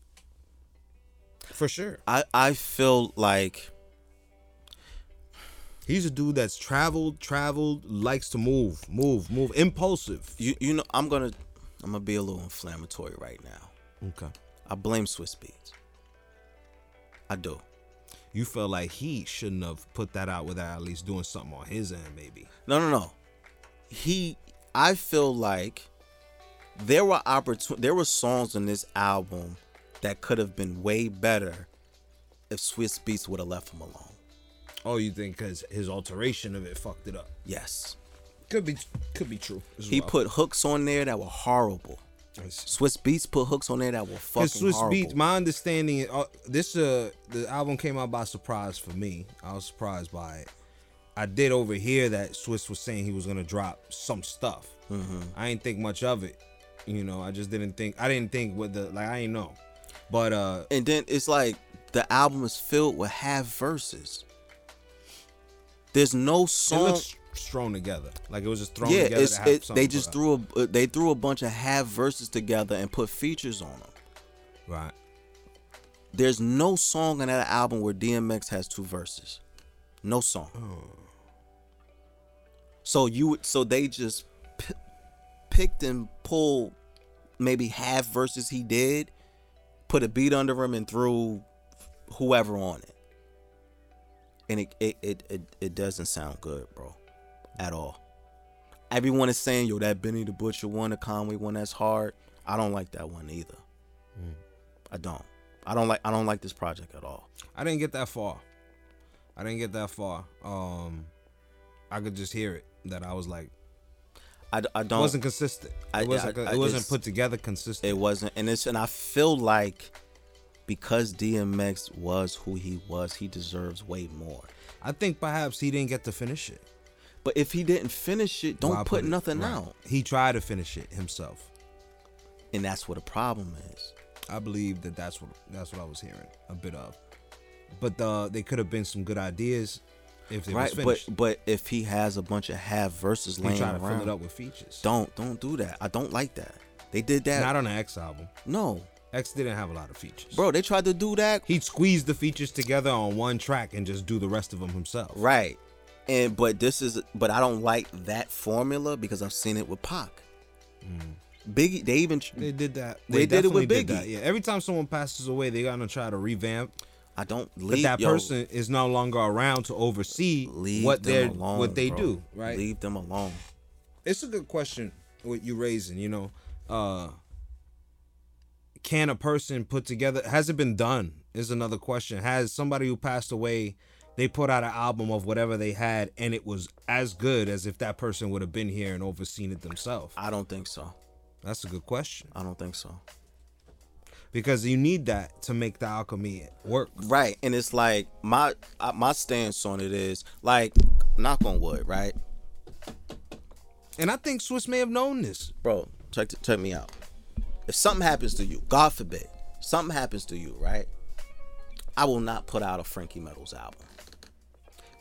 For sure. I, I feel like he's a dude that's traveled, traveled, likes to move, move, move, impulsive. You you know, I'm gonna I'm gonna be a little inflammatory right now. Okay. I blame Swiss Beats. I do. You feel like he shouldn't have put that out without at least doing something on his end, maybe. No, no, no. He I feel like there were opportun- there were songs on this album that could have been way better if Swiss Beats would have left him alone. Oh, you think because his alteration of it fucked it up? Yes. Could be could be true. He well. put hooks on there that were horrible. Swiss Beats put hooks on there that were fucking Swiss horrible. Beats, my understanding, uh, this uh, the album came out by surprise for me. I was surprised by it. I did overhear that Swiss was saying he was going to drop some stuff. Mm-hmm. I didn't think much of it. You know, I just didn't think, I didn't think with the, like, I didn't know. But, uh. And then it's like the album is filled with half verses. There's no song. It looks thrown together. Like it was just thrown yeah, together. Yeah, to it, they just threw a, they threw a bunch of half verses together and put features on them. Right. There's no song on that album where D M X has two verses. No song. Oh. So you so they just p- picked and pulled maybe half verses he did, put a beat under him and threw whoever on it. And it it, it it it doesn't sound good, bro, at all. Everyone is saying, yo, that Benny the Butcher one, the Conway one, that's hard. I don't like that one either. Mm. I don't. I don't like I don't like this project at all. I didn't get that far. I didn't get that far. Um, I could just hear it that I was like, I, I don't. It wasn't consistent. I, it wasn't. I, I, it I wasn't just, put together consistent. It wasn't, and it's and I feel like. Because D M X was who he was, he deserves way more. I think perhaps he didn't get to finish it. But if he didn't finish it, don't well, put, put it, nothing right. out. He tried to finish it himself. And that's what the problem is. I believe that that's what that's what I was hearing a bit of. But the, they could have been some good ideas if they right, was finished. But, but if he has a bunch of half verses laying around. He tried to fill it up with features. Don't, don't do that. I don't like that. They did that. Not on an X album. No. X didn't have a lot of features. Bro, they tried to do that. He'd squeeze the features together on one track and just do the rest of them himself. Right. And but this is but I don't like that formula because I've seen it with Pac. Mm. Biggie, they even They did that. They, they did it with Biggie. That, yeah. Every time someone passes away, they're going to try to revamp. I don't leave But that yo, person is no longer around to oversee leave what they what they bro. do, right? Leave them alone. It's a good question what you raising, you know. Uh Can a person put together? Has it been done? Is another question. Has somebody who passed away, they put out an album of whatever they had, and it was as good as if that person would have been here and overseen it themselves? I don't think so. That's a good question. I don't think so. Because you need that to make the alchemy work, right? And it's like my my stance on it is like knock on wood, right? And I think Swiss may have known this, bro. Check check me out. If something happens to you, God forbid, something happens to you, right? I will not put out a Frankie Metals album.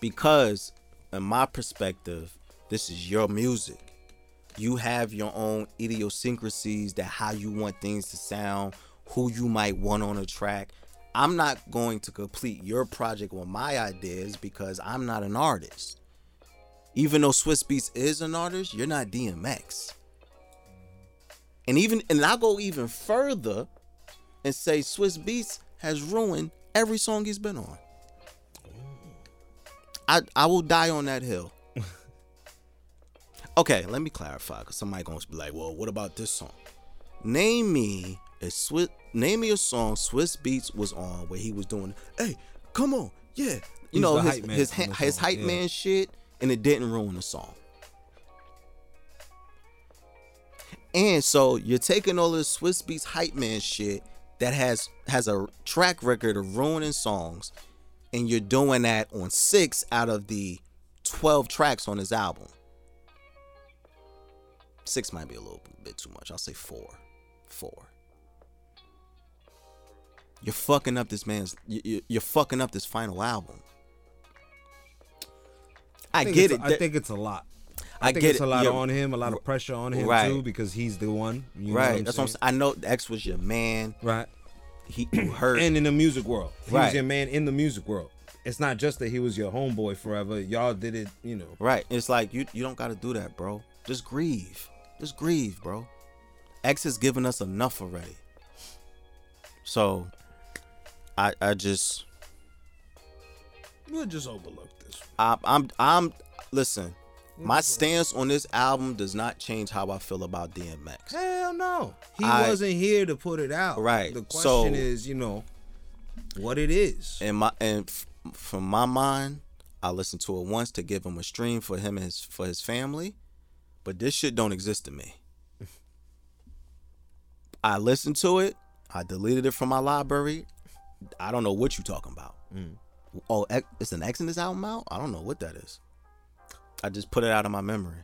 Because, in my perspective, this is your music. You have your own idiosyncrasies that how you want things to sound, who you might want on a track. I'm not going to complete your project with my ideas because I'm not an artist. Even though Swiss Beats is an artist, you're not D M X. And even and I'll go even further and say Swiss Beats has ruined every song he's been on. I I will die on that hill. Okay, let me clarify because somebody gonna be like, well, what about this song? Name me a Swiss name me a song Swiss Beats was on where he was doing, hey, come on, yeah. You he's know, his his, his, his hype yeah. man shit. and it didn't ruin the song. And so you're taking all this Swiss Beats hype man shit that has has a track record of ruining songs, and you're doing that on six out of the twelve tracks on his album. Six might be a little bit too much. I'll say four. Four. You're fucking up this man's. You're fucking up this final album. I, I get it. I think it's a lot. I, I think get it's a lot it. on him, a lot of pressure on him right. too, because he's the one. You right. Know what I'm That's saying? What I'm saying. I know X was your man. Right. He you hurt. And in the music world, he right. was your man in the music world. It's not just that he was your homeboy forever. Y'all did it, you know. Right. It's like you. You don't got to do that, bro. Just grieve. Just grieve, bro. X has given us enough already. So, I I just we'll just overlook this. I, I'm I'm listen. My stance on this album does not change how I feel about D M X. Hell no. He I, wasn't here to put it out. Right. The question so, is, you know, what it is. And my and f- from my mind, I listened to it once to give him a stream for him and his for his family, but this shit don't exist to me. I listened to it. I deleted it from my library. I don't know what you're talking about. Mm. Oh, it's an Exodus album out? I don't know what that is. I just put it out of my memory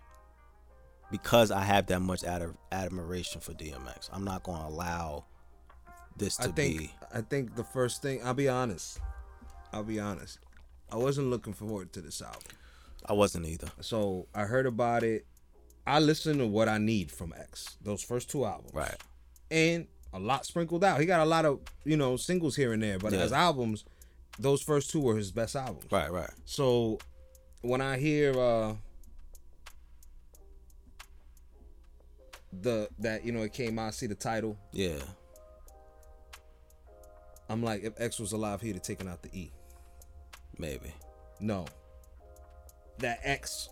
because I have that much ad- admiration for D M X. I'm not going to allow this to I think, be. I think the first thing, I'll be honest. I'll be honest. I wasn't looking forward to this album. I wasn't either. So I heard about it. I listened to what I need from X, those first two albums. Right. And a lot sprinkled out. He got a lot of, you know, singles here and there, but yeah. as albums, those first two were his best albums. Right, right. So when I hear uh, the that you know it came out, I see the title. Yeah. I'm like, if X was alive, he'd have taken out the E. Maybe. No. That X.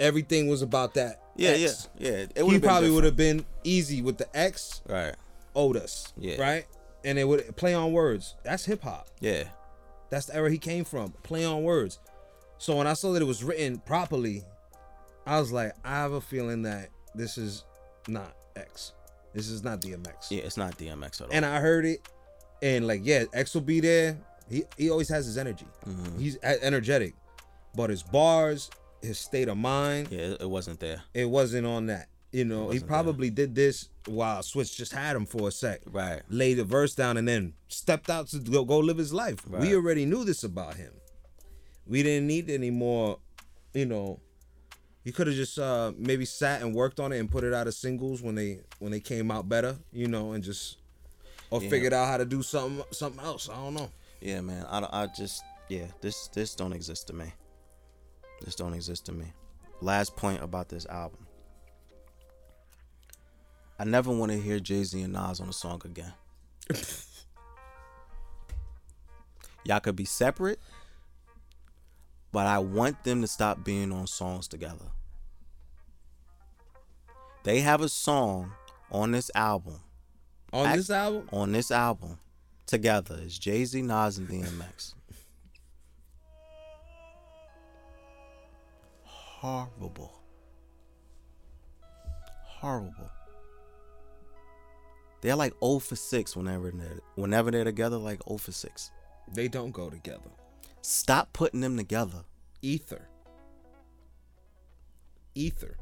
Everything was about that. Yeah, X. yeah, yeah. It he probably would have been easy with the X. Right. Owed us. Yeah. Right. And it would play on words. That's hip hop. Yeah. That's the era he came from. Play on words. So when I saw that it was written properly, I was like, I have a feeling that this is not X. This is not D M X. Yeah, it's not D M X at all. And I heard it, and like, yeah, X will be there. He he always has his energy. Mm-hmm. He's energetic, but his bars, his state of mind. Yeah, it wasn't there. It wasn't on that. You know, he probably there. did this while Switch just had him for a sec. Right. Laid the verse down and then stepped out to go, go live his life. Right. We already knew this about him. We didn't need any more, you know. You could have just uh, maybe sat and worked on it and put it out as singles when they when they came out better, you know, and just or yeah. figured out how to do something something else. I don't know. Yeah, man. I, I just yeah. This this don't exist to me. This don't exist to me. Last point about this album. I never want to hear Jay-Z and Nas on a song again. Y'all could be separate. But I want them to stop being on songs together. They have a song on this album. On I, this album? On this album. Together. It's Jay-Z, Nas, and D M X. Horrible. Horrible. They're like oh for six whenever they're, whenever they're together, like oh for six. They don't go together. Stop putting them together. Ether. Ether.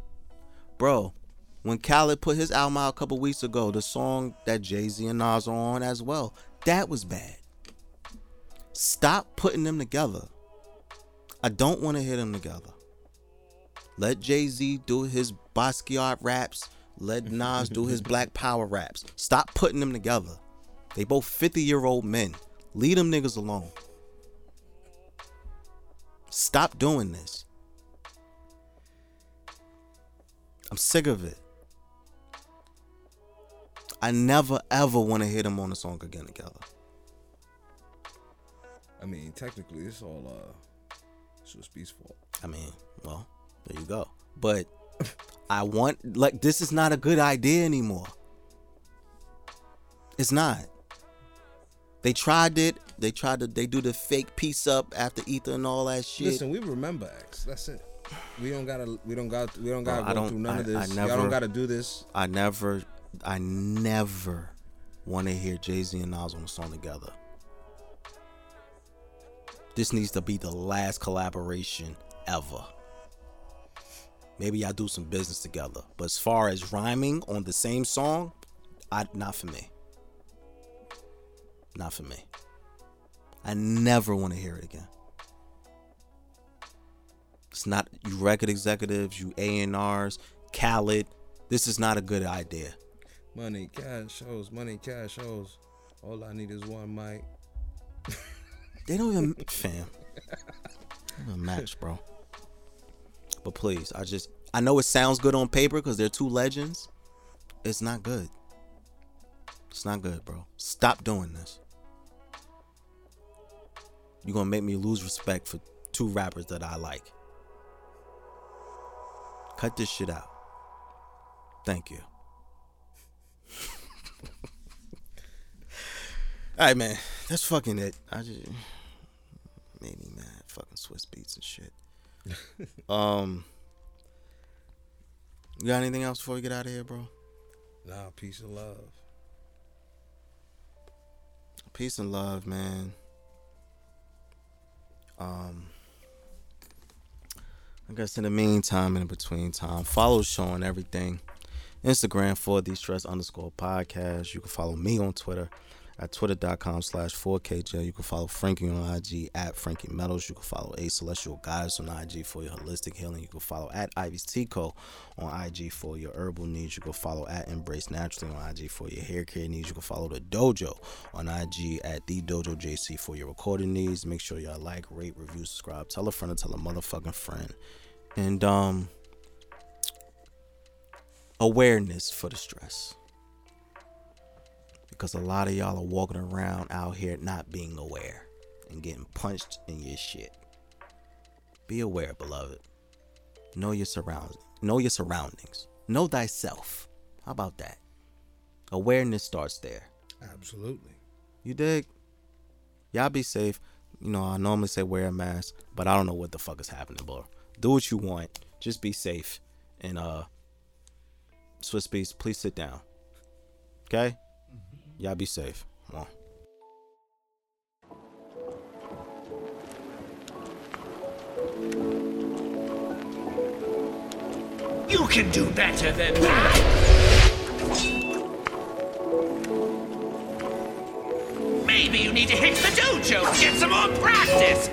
Bro, when Khaled put his album out a couple weeks ago, the song that Jay-Z and Nas are on as well, that was bad. Stop putting them together. I don't want to hear them together. Let Jay-Z do his Basquiat raps. Let Nas do his Black Power raps. Stop putting them together. They both fifty-year-old men. Leave them niggas alone. Stop doing this. I'm sick of it. I never ever want to hear them on the song again together. I mean, technically, it's all uh, Swiss Beats' fault. I mean, well, there you go. But I want like this is not a good idea anymore. It's not. They tried it. They tried to they do the fake peace up after Ether and all that shit. Listen, we remember X. That's it. We don't gotta we don't got we don't gotta well, go don't, through none I, of this. I never, Y'all don't gotta do this. I never I never wanna hear Jay-Z and Nas on a song together. This needs to be the last collaboration ever. Maybe y'all do some business together. But as far as rhyming on the same song, I not for me. Not for me. I never want to hear it again. It's not you record executives, you A and R's, Khaled. This is not a good idea. Money, cash, shows. Money, cash, shows. All I need is one mic. They don't even... Fam. They don't match, bro. But please, I just... I know it sounds good on paper because they're two legends. It's not good. It's not good, bro. Stop doing this. You're going to make me lose respect for two rappers that I like. Cut this shit out. Thank you. All right, man. That's fucking it. I just made me mad. Fucking Swiss Beats and shit. um, you got anything else before we get out of here, bro? Nah, peace and love. Peace and love, man. Um, I guess in the meantime, in the between time, follow the show on everything. Instagram for the stress underscore podcast. You can follow me on Twitter at twitter.com slash 4KJ. You can follow Frankie on I G at Frankie Metals. You can follow A Celestial Goddess on I G for your holistic healing. You can follow at Ivy's Tico on I G for your herbal needs. You can follow at Embrace Naturally on I G for your hair care needs. You can follow The Dojo on I G at The Dojo J C for your recording needs. Make sure y'all like, rate, review, subscribe. Tell a friend or tell a motherfucking friend. And um, awareness for the stress. Because a lot of y'all are walking around out here not being aware and getting punched in your shit. Be aware, beloved. Know your surroundings. Know your surroundings. Know thyself. How about that? Awareness starts there. Absolutely. You dig? Y'all be safe. You know, I normally say wear a mask, but I don't know what the fuck is happening, bro. Do what you want. Just be safe. And uh, Swiss Beats, please sit down. Okay? Y'all be safe. Come on. You can do better than that. Maybe you need to hit the dojo and get some more practice.